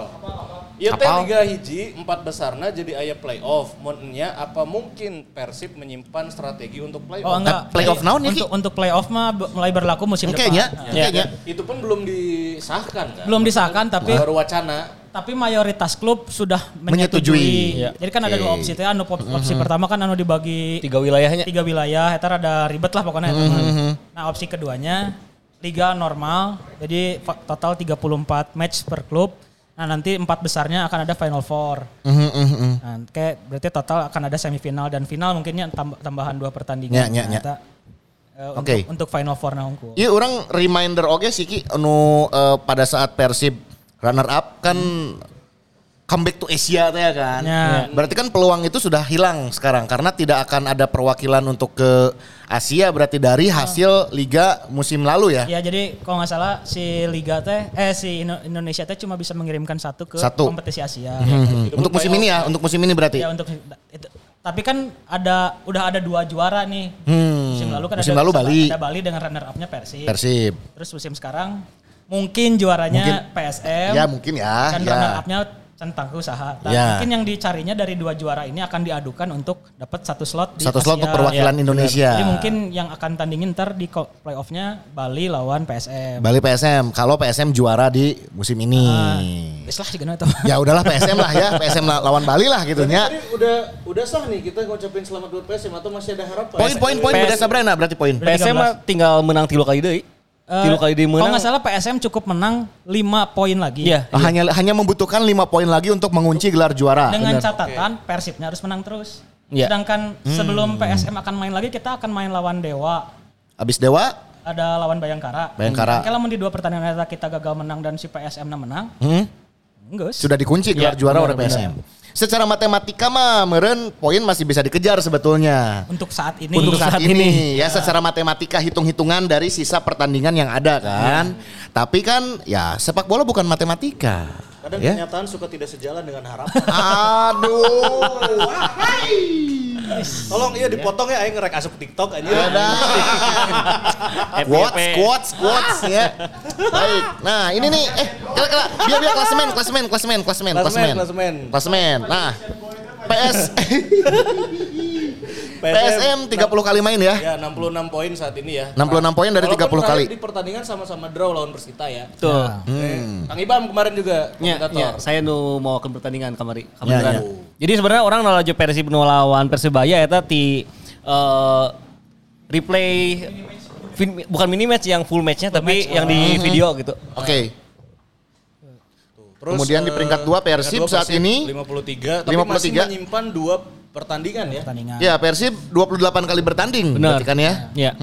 Ieu teh Liga hiji empat besarna jadi aya playoff. Mun nya apa mungkin Persib menyimpan strategi untuk playoff? Oh, enggak. Playoff naon ya? Untuk untuk playoff mah mulai berlaku musim depan. Kayaknya. Kayaknya. Itu pun belum disahkan kan? Belum disahkan tapi baru wacana. Tapi mayoritas klub sudah menyetujui. Ya. Jadi kan okay, ada dua opsi teh. Anu opsi mm-hmm, pertama kan anu dibagi tiga wilayahnya. Tiga wilayah, eta rada ribet lah pokoknya eta. Mm-hmm. Nah, opsi keduanya liga normal, jadi total tiga puluh empat match per klub. Nah nanti empat besarnya akan ada final four. Mm-hmm, mm-hmm. Nah, kayak berarti total akan ada semifinal dan final mungkinnya tamb- tambahan dua pertandingan. Yeah, yeah, yeah. Nah, uh, okay, untuk, untuk final four na unggul. Iya orang reminder oke okay, sih ki, anu uh, pada saat Persib runner up kan. Hmm. comeback to Asia ya kan. Ya. Berarti kan peluang itu sudah hilang sekarang karena tidak akan ada perwakilan untuk ke Asia berarti dari hasil liga musim lalu ya. Ya jadi kalau enggak salah si liga teh eh si Indonesia teh cuma bisa mengirimkan satu ke satu. Kompetisi Asia. Mm-hmm. Untuk musim ini ya, untuk musim ini berarti. Ya untuk itu. Tapi kan ada udah ada dua juara nih. Hmm. Musim lalu kan musim ada, lalu Bali. ada Bali dengan runner up-nya Persib. Persib. Terus musim sekarang mungkin juaranya mungkin, P S M. Ya mungkin ya. Kan ya. Runner up-nya tentang usaha. Ya. Mungkin yang dicarinya dari dua juara ini akan diadukan untuk dapat satu slot di satu Asia. Slot untuk perwakilan ya, Indonesia. Jadi mungkin yang akan tandingin ntar di playoff-nya Bali lawan P S M. Bali P S M. Kalau P S M juara di musim ini. Nah. Lah, ya udahlah P S M lah ya, P S M lawan Bali lah gitu ya. Udah udah sah nih kita ngucapin selamat buat P S M atau masih ada harapan? Poin-poin poin udah sabrena berarti poin. P S M tinggal menang tilu kali deui. Tilu kali deui menang. Kalau enggak salah P S M cukup menang lima poin lagi. Iya, yeah. hanya hanya membutuhkan lima poin lagi untuk mengunci gelar juara. Dengan bener. Catatan okay. Persibnya harus menang terus. Yeah. Sedangkan hmm. sebelum P S M akan main lagi kita akan main lawan Dewa. Abis Dewa ada lawan Bayangkara. Bayangkara. Kalau di dua pertandingan kita gagal menang dan si P S M menang. Hmm. Enggus. Sudah dikunci gelar ya, juara oleh P S M. Benar. Secara matematika mah meren poin masih bisa dikejar sebetulnya. Untuk saat ini. Untuk saat, saat ini. Ya, ya secara matematika hitung-hitungan dari sisa pertandingan yang ada kan. Ya. Tapi kan ya sepak bola bukan matematika. Kadang ya? Kenyataan suka tidak sejalan dengan harapan. Aduh. Tolong iya dipotong ya aing ngerek asup TikTok aja. Ada. Quotes, quotes, quotes ya. Baik. Nah, ini nih eh kala-kala biar-biar klasemen, klasemen, klasemen, klasemen, klasemen. Klasemen, klasemen. Nah. P S P S M tiga puluh kali main ya. Ya, enam puluh enam poin saat ini ya. enam puluh enam poin dari tiga puluh kali. Di pertandingan sama-sama draw lawan Persita ya. Tuh. Hmm. Kang Ibam kemarin juga komentator. Ya, ya. Saya nu mau ke pertandingan kamari. Ya, ya. Jadi sebenarnya orang nolaju Persib nu lawan Persebaya eta ti uh, replay mini bukan mini match yang full match-nya full tapi match. Yang oh. di video gitu. Oke. Okay. Terus, kemudian di peringkat dua Persib saat ini lima puluh tiga, tapi lima puluh tiga. Masih menyimpan dua pertandingan ya. Pertandingan. Ya Persib dua puluh delapan kali bertanding. Benar kan ya. Ya.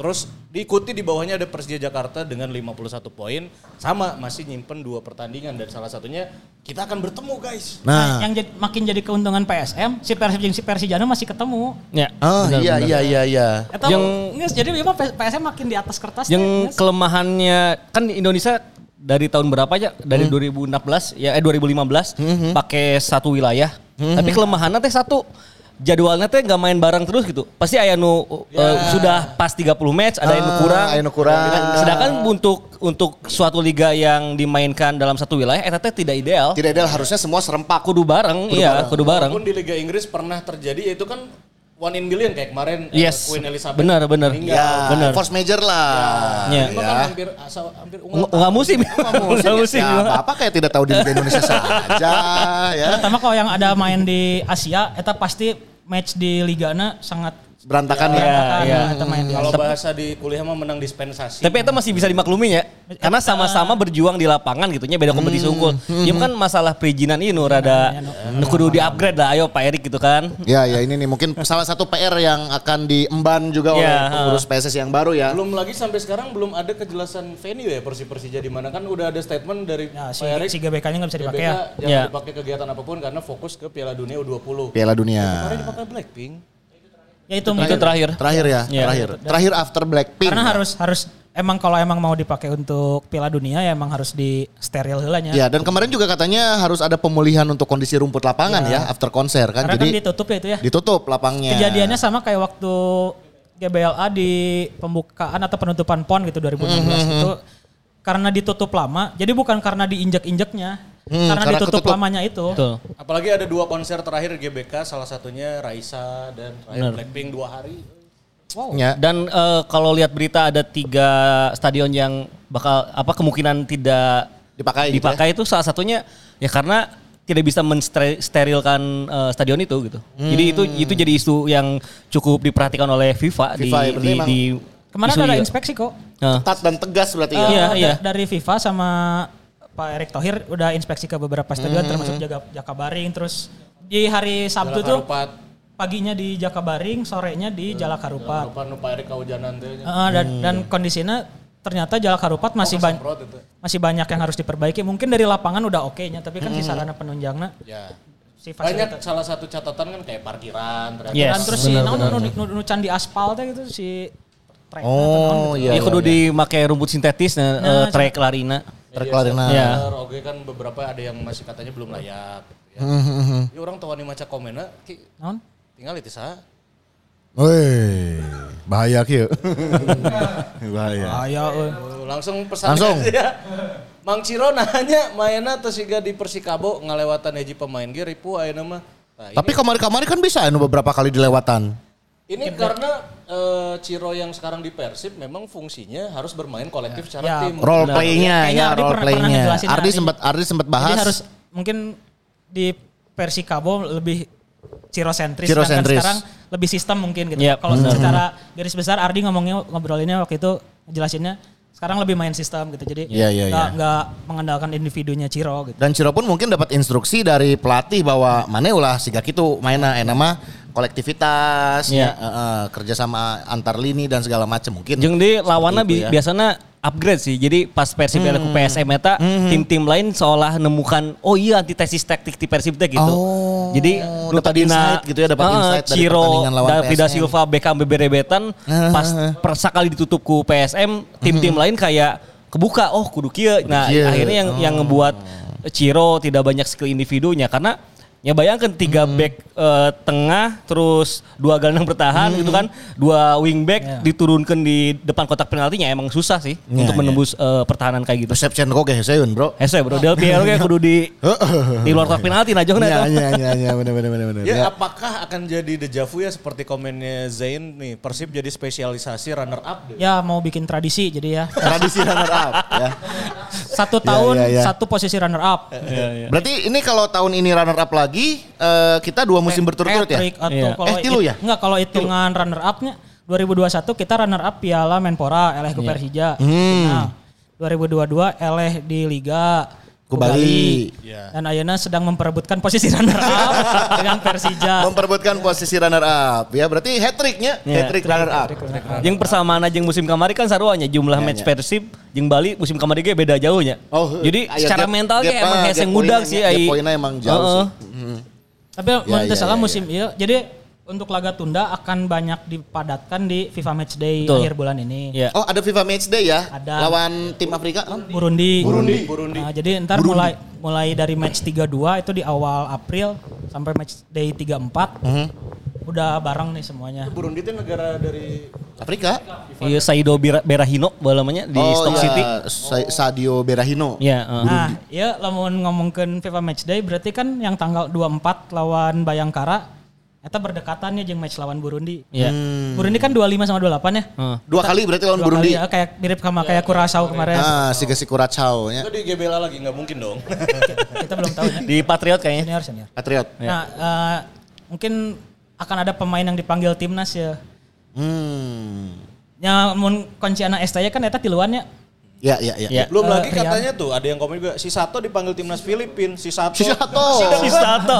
Terus diikuti di bawahnya ada Persija Jakarta dengan lima puluh satu poin. Sama masih nyimpen dua pertandingan dan salah satunya kita akan bertemu guys. Nah, nah yang jadi, makin jadi keuntungan P S M si Persib si Persija masih ketemu. Ya. Oh benar, iya, benar. iya iya iya iya. Yang nges, jadi memang P S M makin di atas kertas. Yang nges. Kelemahannya kan Indonesia dari tahun berapa aja? Dari hmm. dua ribu enam belas ya eh dua ribu lima belas hmm. pakai satu wilayah. Hmm. Tapi kelemahannya teh satu. Jadwalnya teh enggak main bareng terus gitu. Pasti aya nu yeah. uh, sudah pas tiga puluh match, ada ah, yang kurang. Aya nu kurang. Sedangkan untuk untuk suatu liga yang dimainkan dalam satu wilayah eta teh tidak ideal. Tidak ideal, harusnya semua serempak kudu bareng. Kudu iya, bareng. kudu bareng. Walaupun di Liga Inggris pernah terjadi yaitu kan one in million kayak kemarin yes. Queen Elizabeth. Benar, benar. Ya, benar. Force major lah. Ya. Ya. Kan hampir asal hampir enggak musim. Enggak musim. Enggak apa kayak tidak tahu di Indonesia saja ya. Pertama kalau yang ada main di Asia eta pasti match di ligana sangat berantakan ya. ya. ya. ya. Kalau bahasa di kuliah mah menang dispensasi. Tapi itu masih bisa dimaklumi ya. Karena sama-sama berjuang di lapangan gitunya beda kompetisi hmm. unggul. Iya hmm. kan masalah perizinan ini nu rada hmm. kudu di-upgrade lah ayo Pak Erik gitu kan. Ya ya ini nih mungkin salah satu P R yang akan diemban juga oleh ya, pengurus P S S yang baru ya. Belum lagi sampai sekarang belum ada kejelasan venue ya Persija di mana kan udah ada statement dari ya, si, Pak Erik si G B K-nya enggak bisa dipakai ya. Jangan ya. dipakai kegiatan apapun karena fokus ke Piala Dunia U dua puluh. Piala Dunia. Ya, kemarin dipakai Blackpink. Ya itu terakhir, itu terakhir. Terakhir ya, ya. Terakhir. Terakhir after Blackpink. Karena ya. harus harus emang kalau emang mau dipakai untuk Piala Dunia ya emang harus di steril heulanya. Ya, dan kemarin juga katanya harus ada pemulihan untuk kondisi rumput lapangan ya, ya after konser kan. Karena jadi kan ditutup ya itu ya. Ditutup lapangnya. Kejadiannya sama kayak waktu G B L A di pembukaan atau penutupan PON gitu dua ribu enam belas mm-hmm. itu karena ditutup lama. Jadi bukan karena diinjek-injeknya. Hmm, karena, karena ditutup ketutup. lamanya itu. Betul. Apalagi ada dua konser terakhir G B K, salah satunya Raisa dan Blackpink dua hari. Wow. Ya. Dan uh, kalau lihat berita ada tiga stadion yang bakal apa kemungkinan tidak dipakai. Dipakai gitu ya? Itu salah satunya ya karena tidak bisa mensterilkan uh, stadion itu gitu. Hmm. Jadi itu itu jadi isu yang cukup diperhatikan oleh FIFA, FIFA di, ya, di, di kemarin ada juga. Inspeksi kok. Nah. Ketat dan tegas berarti uh, ya. Iya, d- dari FIFA sama Pak Erik Thohir udah inspeksi ke beberapa stadion mm-hmm. termasuk jaga Jakabaring terus di hari Sabtu tuh paginya di Jakabaring sorenya di Jalak Harupat. Pak Erik kehujanan tuh. Dan kondisinya ternyata jalak harupat masih, oh, ba- masih banyak yang harus diperbaiki. Mungkin dari lapangan udah oke-nya, tapi kan hmm. si sarana penunjangnya. Ya. Si banyak salah satu catatan kan kayak parkiran, yes. Dan terus bener, si naon nu nu nu candi aspal teh gitu si trek. Oh iya. Ieu kudu dimake rumput sintetis nah, nah, uh, trek larina. Trek larina. Ya. Oke kan beberapa ada yang masih katanya belum layak gitu ya. Heeh. Ieu urang teu wani maca komenna ki naon? Tinggal itu saha. Woi, bahaya kieu. Bahaya. Bahaya euy. Langsung pesan langsung. Ya. Mang Ciro nanya mainna teh siga di Persikabo ngalewatan hiji pemain ge ripu ayeuna mah. Nah, tapi kamari-kamari kan bisa anu beberapa kali dilewatan. Ini Kep karena uh, Ciro yang sekarang di Persib memang fungsinya harus bermain kolektif ya. Secara ya, tim. Role play-nya ya, role play-nya. Ardi sempat Ardi sempat bahas. Jadi harus mungkin di Persikabo lebih Ciro sentris, Ciro kan sentris. Kan sekarang lebih sistem mungkin gitu. Yep. Kalau mm-hmm. secara garis besar Ardi ngomongnya ngobrolinnya waktu itu jelasinnya sekarang lebih main sistem gitu. Jadi yeah, yeah, gak, yeah. gak mengandalkan individunya Ciro gitu. Dan Ciro pun mungkin dapat instruksi dari pelatih bahwa mana ulah siga kitu mainna enak mah kolektivitas yeah. ya, uh, kerja sama antar lini dan segala macam mungkin. Jeung di lawanna bi- ya. biasanya upgrade sih. Jadi pas Persib hmm. ku P S M eta hmm. tim-tim lain seolah nemukan oh iya antitesis taktik di Persib teh gitu. Oh, jadi nu tadina gitu ya dapat uh, insight dari Ciro, pertandingan lawan P S M. Ciro, David Silva, Beckham beberebetan uh, pas persa kali ditutup ku P S M, tim-tim uh, lain kayak kebuka oh kudu kieu. Nah, yeah. akhirnya yang oh. yang ngebuat Ciro tidak banyak skill individunya karena ya bayangkan tiga hmm. back uh, tengah terus dua gelandang bertahan hmm. gitu kan, dua wing back yeah. diturunkan di depan kotak penaltinya emang susah sih yeah, untuk yeah. menembus uh, pertahanan kayak gitu. Perception kok ge heseun, Bro. Hese, Bro. Del Piero ge kudu di di luar kotak penalti najong na. Iya iya iya benar benar benar. Ya apakah akan jadi dejavu ya seperti komennya Zain nih, Persib jadi spesialisasi runner up deh. Ya mau bikin tradisi jadi ya. Tradisi runner up ya. Satu tahun ya, ya, ya. satu posisi runner up. Ya, ya, ya. Berarti ini kalau tahun ini runner up lagi lagi uh, kita dua musim eh, berturut-turut ya? Iya. Eh tilu ya? Enggak, kalau hitungan runner up-nya dua ribu dua puluh satu kita runner up Piala Menpora eleh ke Persija. Hmm. dua ribu dua puluh dua eleh di Liga ke Bali. Yeah. Dan ayeuna sedang memperebutkan posisi runner up dengan Persija. Memperebutkan posisi runner up ya, berarti hat-trick-nya yeah. hat-trick runner up. Jeung persamaan aja musim kamari kan saruanya jumlah yeah, match yeah. Persib jeung Bali musim kamari ge beda jauhnya. Oh, jadi ayo, secara get, mental ge emang hese ngudang sih ai. Poinnya emang jauh uh-uh. sih. Hmm. Tapi yeah, mun yeah, salah yeah, musim yeah. ieu jadi untuk laga tunda akan banyak dipadatkan di FIFA Matchday betul. Akhir bulan ini. Yeah. Oh ada FIFA Matchday ya? Ada. Lawan tim Afrika? Burundi. Burundi. Burundi. Nah, jadi ntar Burundi. mulai mulai dari match tiga dua itu di awal April sampai Matchday tiga empat mm-hmm. udah bareng nih semuanya. Burundi itu negara dari Afrika? Iya Sadio Berahino namanya di oh, Stoke iya. City. Oh. Sadio Berahino. Iya. Uh. Nah iya lamun ngomongin FIFA Matchday berarti kan yang tanggal dua puluh empat lawan Bayangkara. Eta berdekatannya jeung match lawan Burundi. Yeah. Hmm. Burundi kan dua puluh lima sama dua puluh delapan ya. Hmm. Dua kali berarti lawan Burundi. Ya, kayak mirip sama kayak Curacao kemarin. Ah, si si Curacao nya. Itu di G B K lagi enggak mungkin dong. Kita belum tahu ya. Di Patriot kayaknya. Senior, senior. Patriot. Nah, ya. uh, mungkin akan ada pemain yang dipanggil timnas ya. Hmm. Ya mun kunciana Estaya kan eta tiluannya. Ya, ya, ya. ya. Belum uh, lagi katanya Rian. Tuh ada yang komen juga si Sato dipanggil timnas Filipina, si Sato. Si Sato. Si Sato.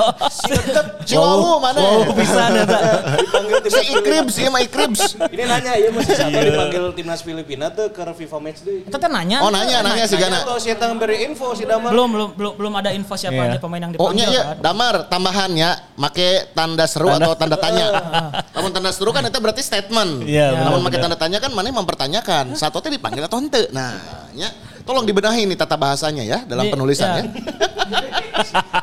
Si Wawu mana? Wawu pisan eta. Dipanggil timnas si Ikribs, si Mai Ikribs. Ini nanya ya si Sato dipanggil timnas Filipina teh ke FIFA Matchday. Eta nanya. Oh, nanya, nanya si Gana. Atau si eta beri info si Damar. Belum, belum, belum, belum ada info siapa yeah. aja pemain yang dipanggil. Oh, iya, Damar tambahannya make tanda seru tanda. Atau tanda tanya. Namun tanda seru kan itu berarti statement. Yeah, namun make tanda tanya kan mana mempertanyakan Sato teh dipanggil atau henteu. Nah, ya, tolong dibenahi nih tata bahasanya ya dalam penulisannya.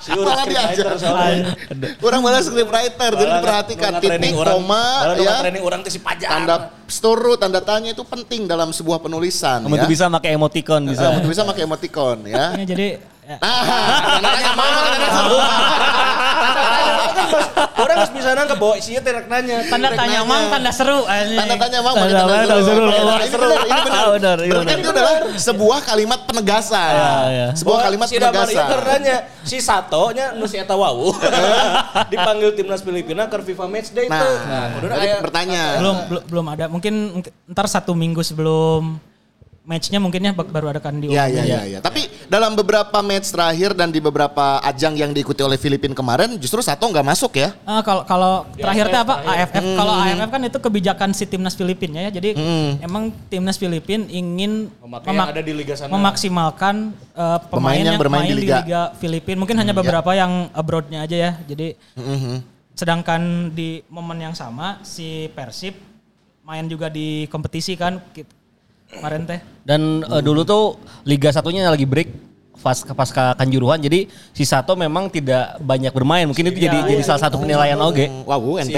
Malah diajar soalnya. Orang malah script writer, jadi diperhatikan titik koma ya. Training orang teh si pajak. Tanda seru, tanda tanya itu penting dalam sebuah penulisan. Kamu ya. Bisa pakai emoticon bisa. Kamu bisa pakai emoticon ya. Ini jadi ah, nanya mana nanya seru. Orang harus bisa nangkep bahwa isinya terek nanya. Tanda tanya mang, tanda seru. Tanda tanya mang, tanda seru. Ini benar, ini benar. Itu adalah sebuah kalimat penegasan. Sebuah kalimat penegasan. Si Sato-nya nu si eta Wawu dipanggil timnas Filipina ke FIFA Matchday itu. Nah, bertanya. Belum belum ada. Mungkin ntar satu minggu sebelum match-nya mungkinnya baru adakan di Iya, iya, iya. Ya. Tapi ya. dalam beberapa match terakhir dan di beberapa ajang yang diikuti oleh Filipina kemarin justru Sato nggak masuk ya? Uh, kalau kalau terakhir itu apa? A F F. Hmm. Kalau A F F kan itu kebijakan si timnas Filipina ya. Jadi hmm. emang timnas Filipina ingin memak- ada di Liga sana. memaksimalkan uh, pemain, pemain yang, yang bermain di Liga, Liga Filipina. Mungkin hmm, hanya beberapa ya. yang abroad-nya aja ya. Jadi hmm. sedangkan di momen yang sama si Persib main juga di kompetisi kan. Kemarin teh. Dan uh, dulu tuh Liga satunya lagi break pas pasca Kanjuruhan, jadi si Sato memang tidak banyak bermain. Mungkin itu ya, jadi ya, jadi ya, salah ya. satu penilaian oh, oge. Wow, ente.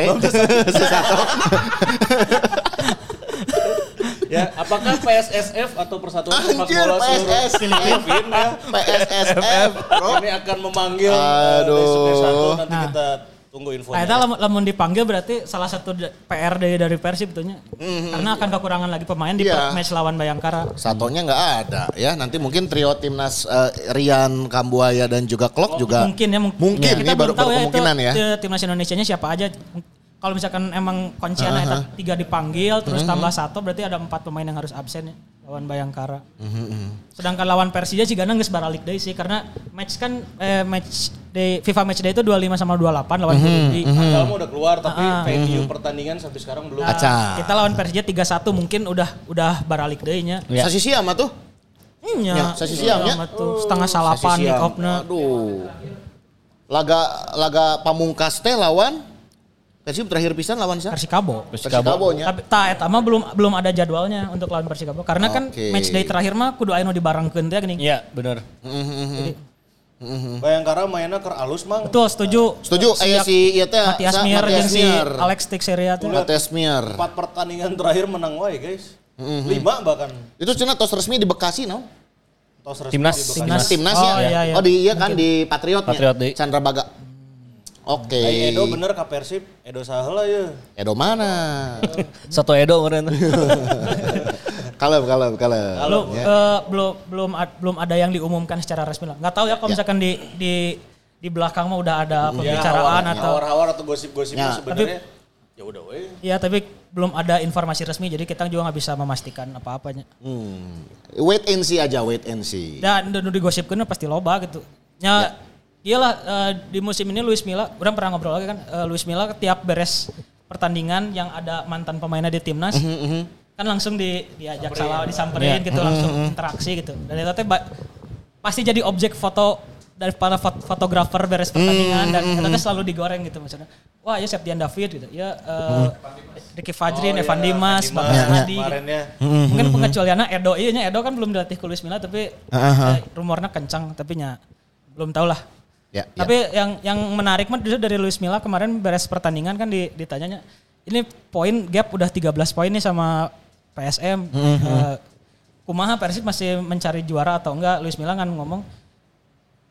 Si Sato. Ya, apakah P S S F atau Persatuan Sepak Bola Seluruh Filipina ya? P S S F ini akan memanggil Daisuke Sato, nanti nah. kita tunggu infonya. Eta lamun lamun dipanggil berarti salah satu P R dari dari Persib tentunya. Mm-hmm. Karena akan kekurangan lagi pemain di yeah. match lawan Bayangkara. Satonya enggak ada ya. Nanti mungkin trio timnas uh, Rian, Kambuaya dan juga Klok oh, juga mungkin ya mungkin. mungkin. Kita belum tahu ya itu ya. timnas Indonesianya siapa aja. Kalau misalkan emang kunciannya uh-huh. tiga dipanggil terus mm-hmm. tambah satu berarti ada empat pemain yang harus absen ya lawan Bayangkara. Mm-hmm. Sedangkan lawan Persija sigana geus baralik deui sih karena match kan eh, match day FIFA match day itu dua puluh lima sama dua puluh delapan lawan Kediri. Mm-hmm. Padahal mau udah keluar tapi uh-huh. venue pertandingan sampai sekarang belum. Nah, kita lawan Persija tiga satu mungkin udah udah baralik deui nya. Ya. Sasisia mah tuh. Nya. Sasisia mah tuh setengah salapan di kopna. Aduh. Laga laga pamungkas teh lawan Persib terakhir pisan lawan siapa? Persikabo. Persikabonya. Tapi ta eta mah belum belum ada jadwalnya untuk lawan Persikabo karena okay. kan match day terakhir mah kudu aya nu dibarengkeun teh geuning. Iya, bener. Heeh. Mm-hmm. Bayangkara mainnya ker alus mang. Betul, setuju. Setuju. Aya si ieu teh Matias Mier jeung si Alex Teixeira teh. Matias Mier. Empat pertandingan terakhir menang wae, guys. Mm-hmm. Lima bahkan. Itu cenah tos resmi di Bekasi naon? Tos resmi timnas. di Bekasi. Timnas ya. Oh, iya, iya. oh di iya kan di Patriotnya. Patriot Chandra Baga. Oke. Okay. Edo bener ka Persib, Edo saheula ya. Edo mana? Satu Edo meureun. Kalem, kalem, kalem. Belum ya. uh, belum belum ad, belum ada yang diumumkan secara resmi lah. Enggak tahu ya kalau ya. misalkan di di di belakang mah udah ada pembicaraan ya, atau hawar-hawar atau gosip-gosip ya. sebenarnya. Ya udah we. Iya, tapi belum ada informasi resmi jadi kita juga enggak bisa memastikan apa-apanya. Hmm. Wait and see aja, wait and see. Dan nu digosipkeun pasti loba gitu. Ya. ya. Iyalah uh, di musim ini Luis Milla, orang pernah ngobrol lagi kan, uh, Luis Milla tiap beres pertandingan yang ada mantan pemainnya di timnas, mm-hmm. kan langsung di, diajak salah, disamperin yeah. gitu, mm-hmm. langsung interaksi gitu. Dan itu teh ba- pasti jadi objek foto dari para fot- fotografer beres pertandingan, mm-hmm. dan itu selalu digoreng gitu maksudnya. Wah ya Septian David gitu, ya uh, mm-hmm. Ricky Fajrin, oh, Evan iya, Dimas, Bagas Nadi gitu. Mm-hmm. Mungkin pengecualiannya Edo, iya Edo kan belum dilatih ke Luis Milla tapi uh-huh. rumornya kencang, tapi nya belum tahu lah. Ya, tapi ya. yang yang menarik mah dari Luis Milla kemarin beres pertandingan kan ditanyanya ini poin gap udah tiga belas poin nih sama P S M. Mm-hmm. Uh, kumaha Persib masih mencari juara atau enggak? Luis Milla kan ngomong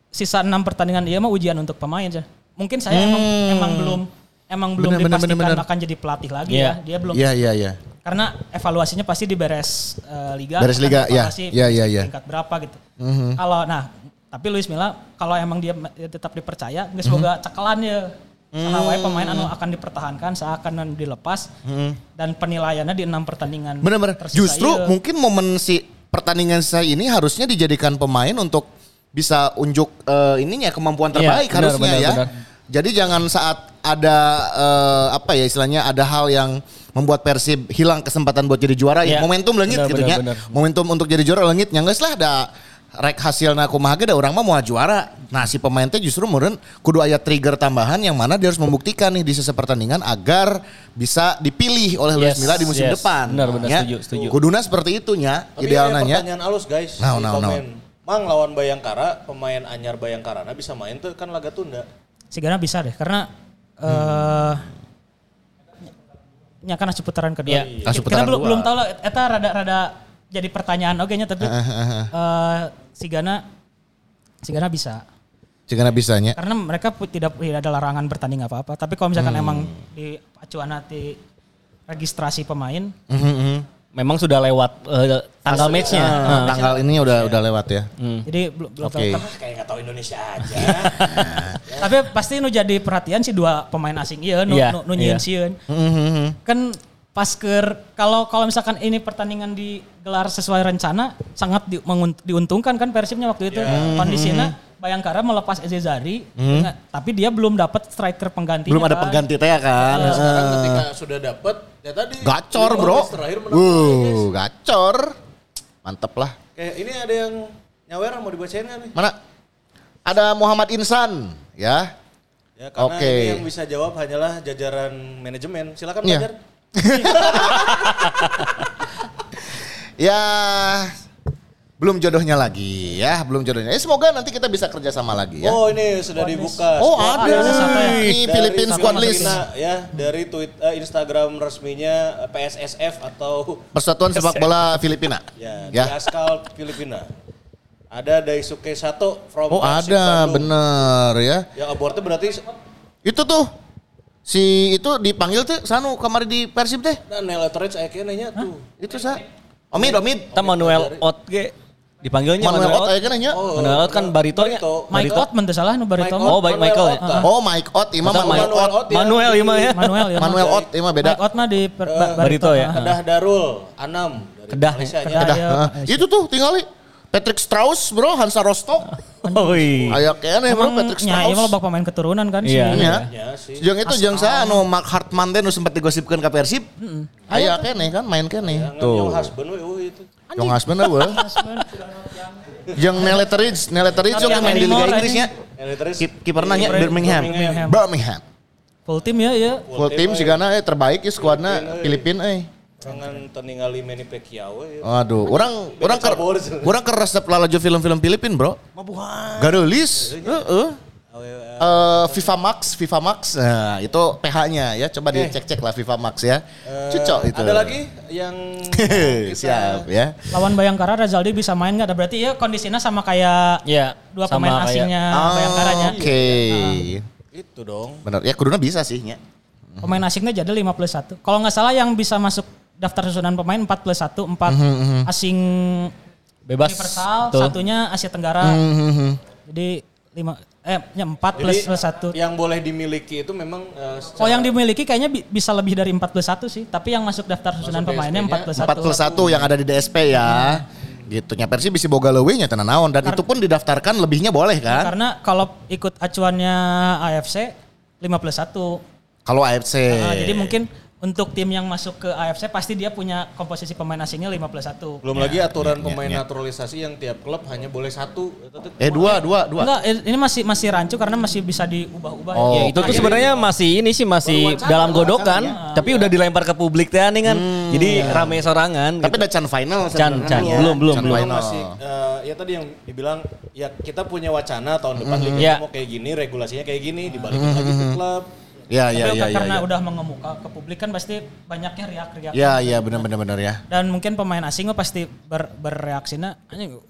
sisa enam pertandingan iya mah ujian untuk pemain aja. Mungkin saya hmm. emang, emang belum emang belum bener, dipastikan bener, bener. akan jadi pelatih lagi yeah. ya. Dia belum. Iya yeah, iya yeah, iya. Yeah. Karena evaluasinya pasti di beres uh, liga. Beres liga ya. Iya iya iya. Tingkat berapa gitu. Mm-hmm. Kalau nah tapi Luis Milla kalau emang dia tetap dipercaya, nggak semoga cekelan ya. Karena wae pemain anu akan dipertahankan, seakan dilepas dan penilaiannya di enam pertandingan. Benar-benar. Justru iya. mungkin momen si pertandingan saya ini harusnya dijadikan pemain untuk bisa unjuk uh, ininya kemampuan terbaik yeah, harusnya benar, ya. Benar, benar. Jadi jangan saat ada uh, apa ya istilahnya ada hal yang membuat Persib hilang kesempatan buat jadi juara ya. ya. Momentum langit benar, gitu benar, ya. Benar. Momentum untuk jadi juara langitnya enggak lah ada rek hasilna kumaha ge da urang mah moal juara. Nah si pemain teh justru meureun kudu aya trigger tambahan yang mana dia harus membuktikan nih di sisa pertandingan agar bisa dipilih oleh Luis yes, Milla di musim yes. depan. Benar benar ya. setuju setuju. Kuduna seperti itu nya idealnya. Tapi ya, pertanyaan alus guys. Nah, no, no, no. Mang lawan Bayangkara, pemain anyar Bayangkara nah bisa main tuh kan laga tunda. Sigana bisa deh karena eh hmm. uh, nya kan hasil putaran kedua. Ya, kita belum belum tahu lah eta rada-rada jadi pertanyaan oke nya tapi uh, Sigana Sigana bisa Sigana bisanya karena mereka tidak tidak ada larangan bertanding apa-apa tapi kalau misalkan hmm. emang di acuan hati registrasi pemain hmm. memang sudah lewat uh, tanggal matchnya uh, uh, tanggal ini udah ya. udah lewat ya hmm. jadi belum belum okay. tahu kayak nggak tahu Indonesia aja ya. Tapi pasti nu jadi perhatian si dua pemain asing iya nu yeah. nu, nu yeah. nyieun yeah. kan pas ke kalau kalau misalkan ini pertandingan digelar sesuai rencana sangat di, mengunt, diuntungkan kan Persibnya waktu itu yeah. Kondisinya Bayangkara melepas Ezezari hmm. Enggak, tapi dia belum dapat striker penggantinya. Belum ada kan. Pengganti teh kan. Nah, sekarang uh. ketika sudah dapat ya tadi gacor bro. Uh, gacor. Mantep lah. Kayak ini ada yang nyawer mau dibacain kan nih? Mana? Ada Muhammad Insan ya. Ya karena okay. Ini yang bisa jawab hanyalah jajaran manajemen. Silakan yeah. Belajar. Ya belum jodohnya lagi ya belum jodohnya eh, semoga nanti kita bisa kerja sama lagi ya. Oh ini sudah squad dibuka list. Oh ada ini Filipin squad list ya dari tweet, uh, Instagram resminya P S S F atau Persatuan Sepak Bola Filipina ya, ya. Askal Filipina ada Daisuke Sato from oh Persib, ada Bandung. Bener ya yang abortnya berarti itu tuh si itu dipanggil tuh Sanu kemarin di Persib teh. Nah, Nela Torres aya kena nya tuh. Itu sa. Omid Omid, ta Manuel Ot ge dipanggilnya Manuel Ot aya kena nya. Manuel Ot kan baritonya. Mike Ot mah teu salah nu barito. Oh, baik Michael. Oh, Mike Ot imam Manuel Ot. Manuel imam ya. Manuel ya. Manuel Ot imam beda. Mike Ot mah di barito ya. Kedah Darul, Anam Kedah. Kedah. Itu tuh tinggali Patrick Strauss bro, Hansa Rostock. Oi. Aya keneh bro Patrick Strauss. Nya ieu loba pemain keturunan kan sih. Iya. Jeung eta jeung saha anu Mark Hartman teh nu sempat digosipkeun ka Persib. Heeh. Aya keneh kan main keneh. Tuh. Jeung husband we itu. Jeung husband we. Jeung Neleteridge, Neleteridge juga main di Liga Inggris nya. Kiperna nya Birmingham. Birmingham. Full team ya ya. Full team sigana eh terbaik ya skuadna Filipin euy. Jangan teningali Manny Pacquiao ya. Aduh, orang orang ker orang keresep lalajo film-film Filipin, Bro. Mabuhan. Gadolis. Heeh. Eh FIFA Max, FIFA Max. Nah, itu P H-nya ya. Coba eh. dicek-cek lah FIFA Max ya. Uh, Cucok itu. Ada lagi yang siap ya. Lawan Bayangkara Rezaldi bisa main enggak? Berarti ya kondisinya sama kayak yeah. dua sama pemain asingnya oh, Bayangkaranya. Oke. Okay. Nah, itu dong. Benar. Ya kuduna bisa sih nya. Pemain asingnya jadi lima plus satu. Kalau enggak salah yang bisa masuk daftar susunan pemain empat plus satu, empat mm-hmm. asing bebas universal, tuh. Satunya Asia Tenggara. Mm-hmm. Jadi lima eh empat plus satu. Yang boleh dimiliki itu memang uh, oh yang dimiliki kayaknya bi- bisa lebih dari empat plus satu sih, tapi yang masuk daftar susunan masuk pemainnya empat plus satu. empat plus satu yang ada di D S P ya. Hmm. Gitu nya Persib bisa boga leuwihnya tenan naon dan Kar- itu pun didaftarkan lebihnya boleh kan? Ya, karena kalau ikut acuannya A F C lima plus satu. Kalau A F C. Nah, jadi mungkin untuk tim yang masuk ke A F C pasti dia punya komposisi pemain asingnya lima plus satu. Belum ya. Lagi aturan pemain ya, ya, ya. Naturalisasi yang tiap klub hanya boleh satu. Eh dua, dua, dua. Enggak, ini masih masih rancu karena masih bisa diubah-ubah. Oh, ya, itu tuh sebenarnya masih ini sih masih wacana, dalam godokan, wacana, ya. Tapi ya. Udah dilempar ke publik teh nih kan. Hmm, jadi ya. Rame sorangan. Tapi gitu. Ada can final. Can, can. Ya. Belum, belum, belum. Masih, uh, ya tadi yang dibilang ya kita punya wacana tahun depan mm-hmm. liga ya. Mau kayak gini, regulasinya kayak gini, dibalikin mm-hmm. lagi ke klub. Ya, tapi ya, ya, karena ya, ya. Udah mengemuka ke publik kan pasti banyaknya riak-riak. Ya, ya benar-benar ya. Dan mungkin pemain asing pasti ber, berreaksinya,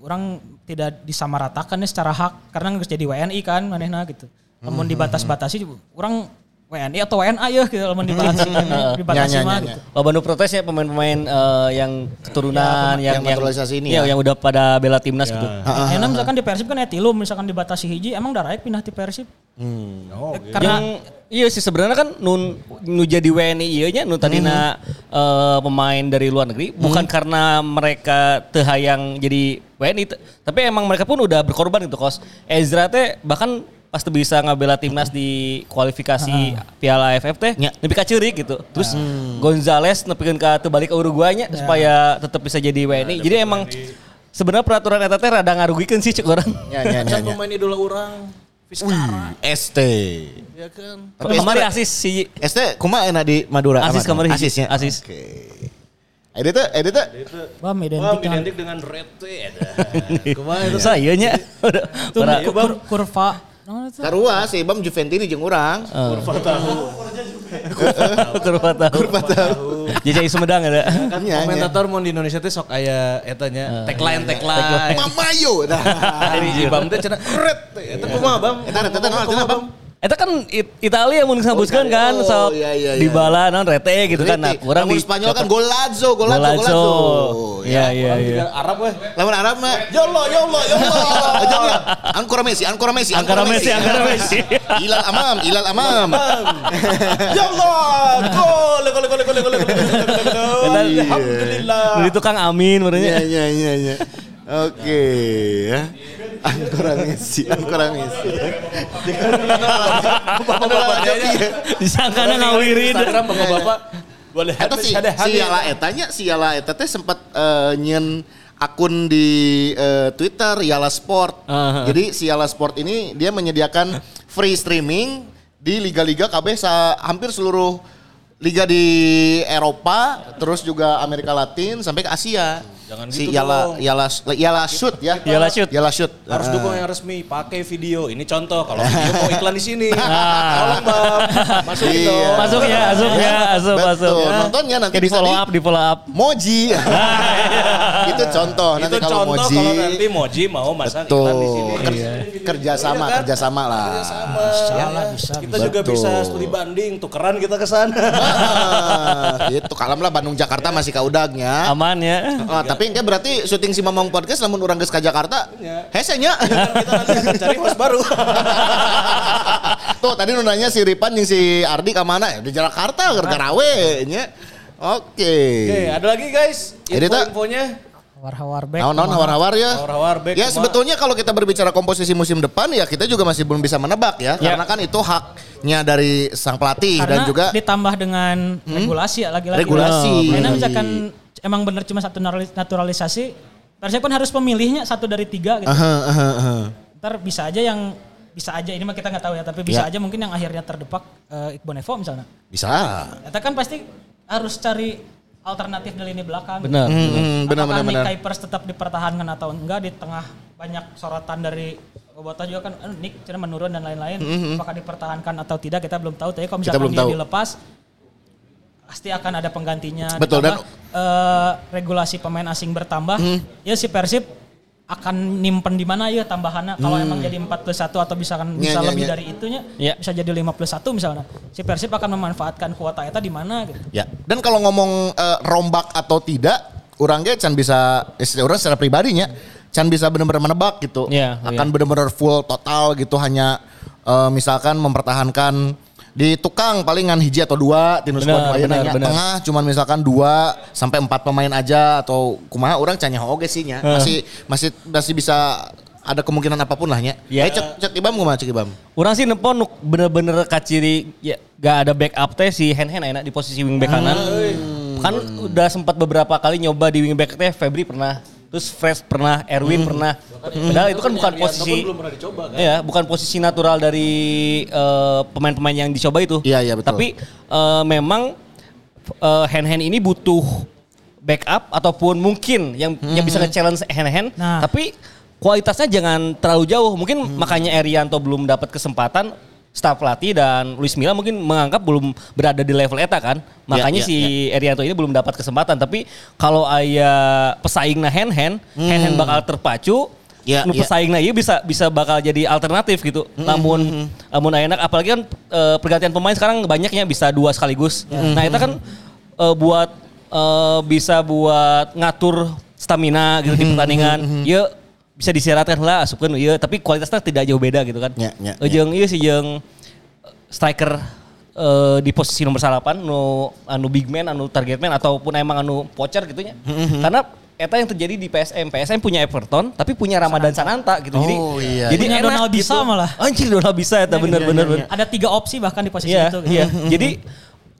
orang tidak disamaratakan ya secara hak karena harus jadi W N I kan manehna gitu. Namun hmm. dibatas-batasi, orang W N I atau W N A ya gitu, namun dibatasi, dibatasi mah. Gitu. Loba nu protes ya pemain-pemain uh, yang keturunan, ya, yang, yang naturalisasi yang, ini, ya, ya. Yang udah pada bela timnas ya. Gitu. Enak misalkan di Persib kan etilum, misalkan dibatasi hiji, emang daraek pindah di Persib. Hmm. Oh, ya, karena yang, iya sih sebenarnya kan nun nu jadi W N I ieu nya nu tadina mm-hmm. uh, pemain dari luar negeri bukan mm-hmm. karena mereka teu hayang jadi W N I te, tapi emang mereka pun udah berkorban gitu kos. Ezra teh bahkan pas teu bisa ngabela timnas di kualifikasi uh-huh. Piala A F F teh yeah. nepi ka Ciri gitu. Terus mm. Gonzales nepikeun ka teu balik ke Uruguaynya yeah. supaya tetap bisa jadi W N I. Nah, jadi emang sebenarnya peraturan eta teh rada ngarugikeun sih cek urang. Nya nya nya. Pemain idola urang. Fiskara. S T. Ya kan. Tapi kemarin asis si S T kumaha enak di Madura. Asis kemarin. Asisnya. Asis. Oke. Ada tuh, ada tuh. Bam identik dengan red teh ada. Kumaha itu saya nya. Kurva. Sarua si Ibam Juventini jeung urang. Kurva tahu. Kurva tahu. Kurva tahu. Jadi Sumedang ada. Komentator mun di Indonesia teh sok aya eta nya tagline tagline. Mamayo. Dari Ibam teh cenah red teh. Eta kumaha Bam? Eta eta naon Bam? Eta kan it, Italia mun sambuskeun oh, kan oh, so iya, iya, di bala non rete gitu kan. Nah, kurang di Spanyol kan golazo, golazo, golazo. Iya iya iya. Arab weh. Lawan Arab mah yolo yolo yolo. Ankara Messi, Ankara Messi, Ankara Messi, Ankara Messi. Ilal amam, ilal amam. Yolo, gol, gol, gol, gol, gol. Alhamdulillah. Dari tukang amin merenya. Iya iya iya. Oke ya. Ankara Messi, Ankara Messi. Bapak-bapak dia disangkana ngawirin. Instagram bapak-bapak. Boleh eta si siala etanya, siala eta teh sempat nyen akun di Twitter Yala Sport. Jadi Yala Sport ini dia menyediakan free streaming di liga-liga kabeh hampir seluruh liga di Eropa, terus juga Amerika Latin sampai ke Asia. Jangan si gitu Yala, Yala, Yala shoot ya. Yala shoot. Yala shoot. Harus dukung yang resmi, pakai video. Ini contoh kalau video mau iklan di sini. Tolong Bang. Masuk itu. Iya. Masuk ya, masuk ya, masuk betul. Masuk. Betul. Ya. Nontonnya nanti di follow up, di follow up. Moji. Itu contoh nanti itu kalau contoh Moji. Kalau nanti Moji mau masang betul. Iklan di sini. Iya. Kerjasama, iya kan? Kerjasama lah. Kerjasama. Sialah, bisa. Kita betul. Juga bisa studi banding, tukeran kita ke sana. Nah, itu kalem lah Bandung Jakarta masih kaudagnya. Aman ya. Oh, tapi ini berarti syuting si Mamang Podcast namun orang geus ka Jakarta. Ya. Hesenya. Ya, kita nanti akan cari host baru. Tuh tadi nunanya si Ripan yang si Ardi ke mana ya? Di Jakarta, Gergarawe nya. Oke. Okay. Oke, okay, ada lagi guys. Info-infonya. Hawar-hawar back. Naon-naon hawar-hawar ya. Hawar-hawar back. Ya sebetulnya kalau kita berbicara komposisi musim depan ya kita juga masih belum bisa menebak ya. Ya. Karena kan itu haknya dari sang pelatih karena dan juga. Ditambah dengan hmm? regulasi ya lagi-lagi. Regulasi. Karena misalkan emang benar cuma satu naturalisasi. Persib kan harus pemilihnya satu dari tiga gitu. Aha, aha, aha. Ntar bisa aja yang bisa aja ini mah kita nggak tahu ya, tapi bisa ya. Aja mungkin yang akhirnya terdepak uh, Iqbal Nevo misalnya. Bisa. Kita kan pasti harus cari alternatif dari lini belakang. Benar. Gitu. Hmm, benar apakah benar. Nick Kuipers tetap dipertahankan atau enggak di tengah banyak sorotan dari Obata juga kan eh, Nick cina menurun dan lain-lain. Mm-hmm. Apakah dipertahankan atau tidak kita belum tahu. Tapi kalau misalkan dia tahu. Dilepas pasti akan ada penggantinya. Betul ditambah, dan uh, regulasi pemain asing bertambah. Hmm. Ya si Persib akan nimpen di mana ya tambahannya. Kalau hmm. emang jadi empat plus satu atau bisa kan bisa yeah, lebih yeah, yeah. dari itunya, yeah. bisa jadi lima plus satu misalnya. Si Persib akan memanfaatkan kuota eta di mana gitu. Ya. Yeah. Dan kalau ngomong uh, rombak atau tidak, urang ge can bisa orang secara pribadinya can bisa benar-benar menebak gitu. Yeah, akan yeah. benar-benar full total gitu hanya uh, misalkan mempertahankan di tukang palingan hiji atau dua tinu squad bayarnya tengah cuman misalkan dua sampai empat pemain aja atau kumaha orang canya oge sih nya uh. masih masih masih bisa ada kemungkinan apapun lah nya. Ya. Ayo cek cek Ibam kumaha cek Ibam. Urang sih nepon bener-bener ka ciri ya gak ada backup teh si Henhen enak di posisi wingback kanan. Hmm. Kan udah sempat beberapa kali nyoba di wingback teh Febri pernah terus Fred pernah, Erwin hmm. pernah. Hmm. Padahal itu kan bukan ya, posisi belum pernah dicoba kan. Iya, bukan posisi natural dari uh, pemain-pemain yang dicoba itu. Iya, iya betul. Tapi uh, memang uh, Henhen ini butuh backup ataupun mungkin yang hmm. yang bisa nge-challenge Henhen, nah. tapi kualitasnya jangan terlalu jauh. Mungkin hmm. makanya Erianto belum dapat kesempatan. Staf pelatih dan Luis Milla mungkin menganggap belum berada di level eta kan. Makanya ya, ya, si ya. Erianto ini belum dapat kesempatan. Tapi kalau aya pesaingna Henhen, hmm. Henhen bakal terpacu. Ya, nu ya. Pesaingna ieu bisa bisa bakal jadi alternatif gitu. Mm-hmm. Namun namun ayeuna apalagi kan e, pergantian pemain sekarang banyaknya bisa dua sekaligus. Mm-hmm. Nah, eta kan e, buat e, bisa buat ngatur stamina gitu mm-hmm. di pertandingan. Mm-hmm. Ieu bisa disyaratkan lah asupkan iya tapi kualitasnya tidak jauh beda gitu kan. Ya, ya, ya. Jeung ieu si jeung striker uh, di posisi nomor salapan anu anu big man anu target man ataupun emang anu pocher gitu nya. Mm-hmm. Karena eta yang terjadi di P S M. P S M punya Everton tapi punya Ramadan Sananta, Sananta gitu. Oh, jadi iya. jadi punya enak Donald gitu. Bisa malah. Anjir Donald bisa eta ya, bener-bener. Ya, ya, ya. Ada tiga opsi bahkan di posisi ya, itu. Iya. Gitu. Jadi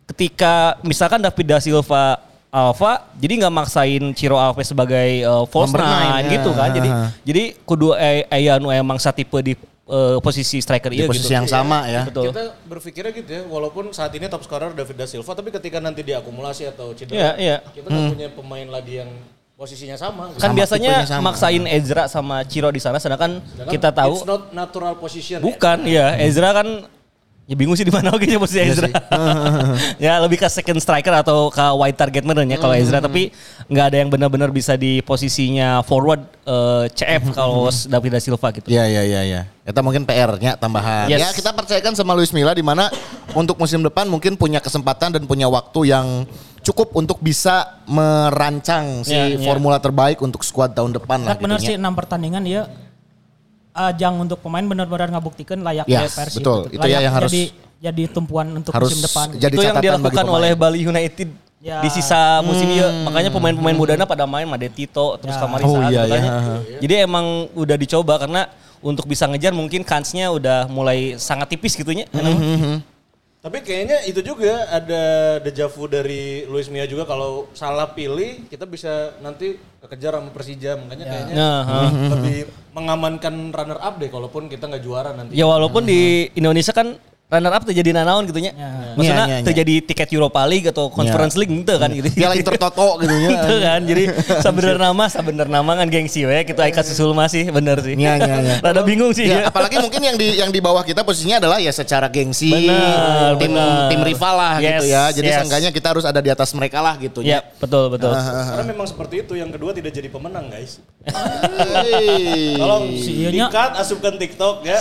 ketika misalkan David da Silva Alpha, jadi nggak maksain Ciro Alves sebagai uh, false nine gitu kan, jadi jadi kudu ayano emang satipe di uh, posisi striker di iya posisi gitu. Posisi yang sama ya. Betul. Kita berpikirnya gitu ya, walaupun saat ini top scorer David da Silva, tapi ketika nanti diakumulasi atau cedera, yeah, yeah. kita nggak hmm. punya pemain lagi yang posisinya sama. Kan sama, biasanya sama. Maksain Ezra sama Ciro di sana, sedangkan, sedangkan kita tahu. It's not natural position. Bukan, ya, ya Ezra kan. Ya bingung sih di mana oke posisi Ezra. Ya lebih ke second striker atau ke wide target man ya kalau Ezra, mm-hmm. tapi enggak ada yang benar-benar bisa di posisinya forward uh, C F kalau David da Silva gitu. Iya iya iya iya. Eta mungkin P R-nya tambahan. Yes. Ya kita percayakan sama Luis Milla di mana untuk musim depan mungkin punya kesempatan dan punya waktu yang cukup untuk bisa merancang si yeah, formula yeah. terbaik untuk skuad tahun depan nah, lah. Benar sih enam pertandingan dia ajang untuk pemain benar-benar ngabuktikan layaknya yes, Persib. Betul, itu ya yang harus jadi, jadi tumpuan untuk musim depan. Jadi itu yang dilakukan oleh Bali United ya. Di sisa musim hmm. ya. Makanya pemain-pemain mudanya pada main, Made Tito, terus ya. Kamari oh, saat. Iya, iya. Jadi emang udah dicoba karena untuk bisa ngejar mungkin kansnya udah mulai sangat tipis gitunya. Mm-hmm. Tapi kayaknya itu juga ada deja vu dari Luis Milla juga, kalau salah pilih kita bisa nanti kejar sama Persija, makanya ya. Kayaknya uh-huh. lebih mengamankan runner up deh kalaupun kita nggak juara nanti. Ya walaupun uh-huh. di Indonesia kan runner up terjadi nanaon gitunya, ya. Maksudnya ya, ya, ya. Terjadi tiket Europa League atau Conference ya. League gitu kan gitu. Piala Intertoto gitu ya. Gitu kan, jadi sabener nama sabener nama kan gengsi we, kita ikat susul masih bener sih. Iya iya iya. Rada bingung sih ya, ya. Apalagi mungkin yang di yang di bawah kita posisinya adalah ya secara gengsi bener, tim bener. tim rival lah yes, gitu ya. Jadi yes. seenggaknya kita harus ada di atas mereka lah gitu ya. Yep, betul betul. Uh-huh. Karena memang seperti itu, yang kedua tidak jadi pemenang guys. Tolong sikat asupkan TikTok ya.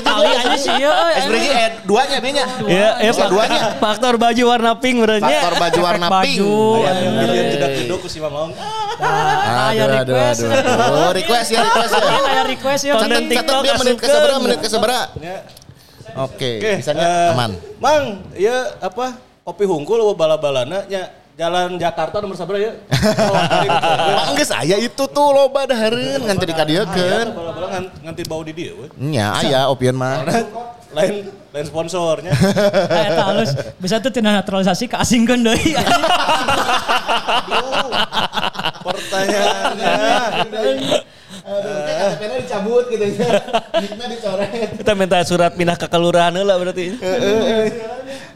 Kali aja sih ya. Berarti eh duanya benya. Iya, ya, duanya. Faktor baju warna pink berarti. Faktor baju warna pink. Pilihan tidak kedok ku si Mamang. Ah, ayo request. Oh, request ya, request. Ayo request ya. Catat TikTok menit ke sebera, menit ke sebera. Oke, misalnya aman. Mang, ya apa? Kopi hungkul wa bala-balana nya. Jalan Jakarta nomor sabra ya. Pak geus aya itu tuh loba dahareun ngan teu dikadiekeun. Ngan teu bau di dieu we. Nya aya opieun mah. Lain lain sponsornya. Eta halus. Bisa tuh tina naturalisasi ka asingkeun deui. Pertanyaannya. Aduh, K T P-nya dicabut gitu ya. Nikna dicoret. Kita minta surat pindah ke kelurahan heula berarti.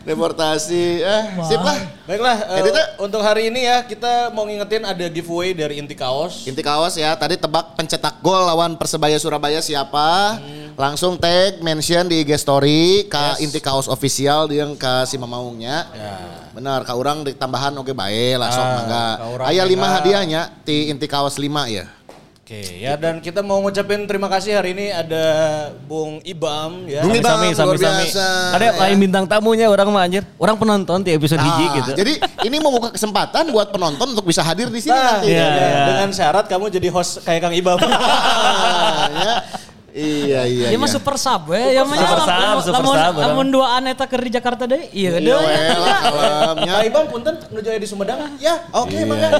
Deportasi, eh, sip lah. Baiklah, uh, untuk hari ini ya kita mau ngingetin ada giveaway dari Inti Kaos. Inti Kaos ya, tadi tebak pencetak gol lawan Persebaya Surabaya siapa. Hmm. Langsung tag, mention di I G Story, Kak yes. Inti Kaos Official, dia yang ke si Mamaungnya. Ya. Benar, Kak Urang ditambahan oke okay, baik lah, sok mangga. Ayah lima hadiahnya, di Inti Kaos lima ya. Oke, okay, ya dan kita mau ngucapin terima kasih hari ini ada Bung Ibam ya. Bung Ibam luar biasa. Ada ya. Lain bintang tamunya orang mah anjir. Orang penonton di episode nah, hiji gitu. Jadi ini membuka kesempatan buat penonton untuk bisa hadir di sini nah, nanti. Ya, ya. Ya. Dengan syarat kamu jadi host kayak Kang Ibam. Ya. Iya iya. Dia mah super sub we, ya mah super sub, super sub. Lamun duaan eta keur di Jakarta deui. Iya deui. Ya Ibam punten nuju aya di Sumedang. Ya, oke mangga.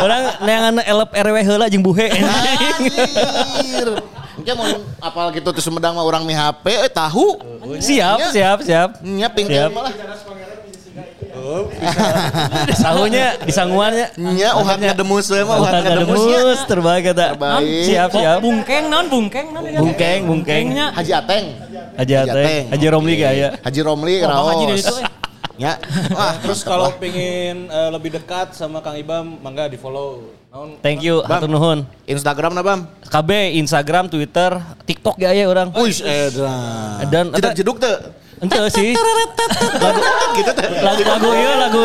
Orang neangan elep R W heula jeung buhe. Anjir. Engke mun apal kitu di Sumedang mah urang mi H P eh tahu. Siap, siap, siap. Nya pingin malah. Oh, sahunya di sanguannya. Nya uhatnya demus we mah uhatnya demus terbaik eta. Siap siap. Bungkeng naon bungkeng naon? Bungkeng bungkengnya Haji Ateng. Haji Ateng. Haji Romli ge aya. Haji Romli raos. Ya. Wah, terus kalau pengen uh, lebih dekat sama Kang Ibam, mangga di-follow. Naon? Thank you, hatur nuhun. Instagram-na, Bam? K B, Instagram, Twitter, TikTok ge aya urang. Wih, edan. Dan tidak jeduk teu? Henteu sih. Gitu teh. Lagu ieu lagu.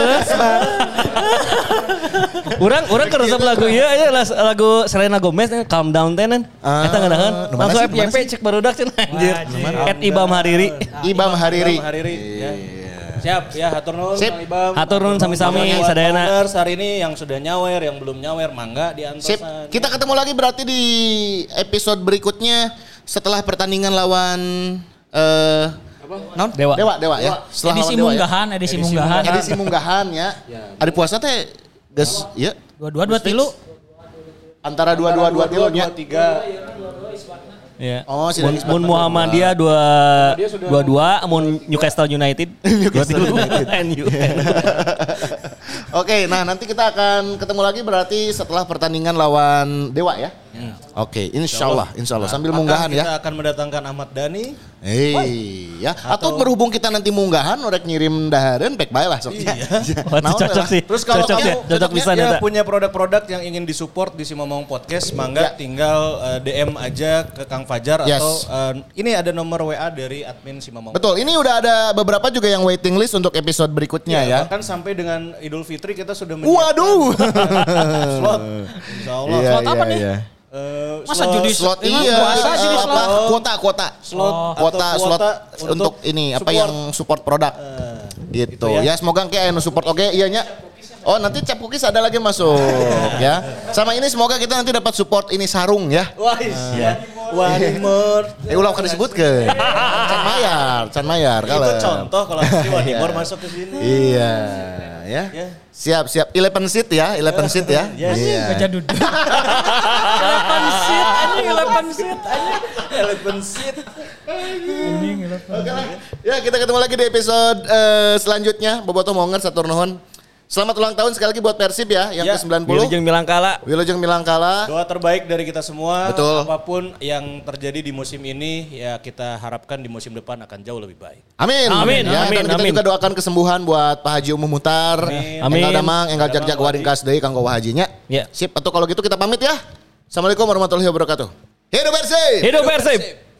Urang urang kerusap lagu ieu aya lagu Selena Gomez Calm Down tenen. Eta ngadaheun. Langsung F Y P cek barudak cenah anjir. Ibam Hariri. Ibam Hariri. Siap ya, hatur nuhun Kang Ibam. Hatur nuhun sami-sami sadayana. Hari ini yang sudah nyawer, yang belum nyawer mangga di antosan. Kita ketemu lagi berarti di episode berikutnya setelah pertandingan lawan eh non Dewa. Dewa Dewa ya. Setelah edisi munggahan, edisi munggahan. Edisi munggahan ya. Hari puasa teh geus ya. dua puluh dua dua puluh tiga. Antara dua puluh dua dua puluh tiga nya. Yeah. Oh, si Mun Muhammadiyah dua dua, Mun Newcastle United dua tiga. Oke, nah nanti kita akan ketemu lagi berarti setelah pertandingan lawan Dewa ya. Yeah. Oke, insya Allah, insya Allah. Sambil munggahan kita ya. Kita akan mendatangkan Ahmad Dhani. Hei, ya. Atau, atau berhubung kita nanti munggahan, udah ngirim daharan, baik baik lah. Iya. Nah, cocok sih. Terus kalau cocok kamu ya, cocok bisa, dia punya produk-produk yang ingin disupport di Si Momong Podcast, mangga ya. tinggal uh, D M aja ke Kang Fajar yes. atau uh, ini ada nomor W A dari admin Si Momong. Betul, ini udah ada beberapa juga yang waiting list untuk episode berikutnya ya. ya. Bahkan sampai dengan Idul Fitri kita sudah menyiapkan. Waduh. Slot. Insya Allah. Ya, slot ya, apa ya, nih? Ya. Uh, masa slot, judi slot iya masa judi slot apa, kuota kuota slot oh, kuota, kuota slot untuk, untuk ini support. Apa yang support produk uh, gitu, gitu ya. Ya semoga kayak yang support oke okay, iyanya oh nanti cap cookies ada lagi masuk ya sama ini semoga kita nanti dapat support ini sarung ya wah iya Wanimor eh ulang akan disebut ke Can Mayar Can Mayar itu contoh kalau nanti Wanimor masuk ke sini iya ya siap siap eleven seat ya eleven seat ya iya baca duduk eleven seat anjing eleven seat anjing eleven seat anjing eleven ya kita ketemu lagi di episode selanjutnya bobotoh monger satur nuhun. Selamat ulang tahun sekali lagi buat Persib ya, yang ya, ke sembilan puluh. Wilujeng Milangkala. Wilujeng Milangkala. Doa terbaik dari kita semua. Betul. Apapun yang terjadi di musim ini, ya kita harapkan di musim depan akan jauh lebih baik. Amin. Amin. Ya, amin. Dan kita amin. juga doakan kesembuhan buat Pak Haji Umum Mutar. Amin. Enggal damang, enggal jak-jak waring kas deui kanggo wahajinya. Ya. Sip, atau kalau gitu kita pamit ya. Assalamualaikum warahmatullahi wabarakatuh. Hidup Persib. Hidup Persib.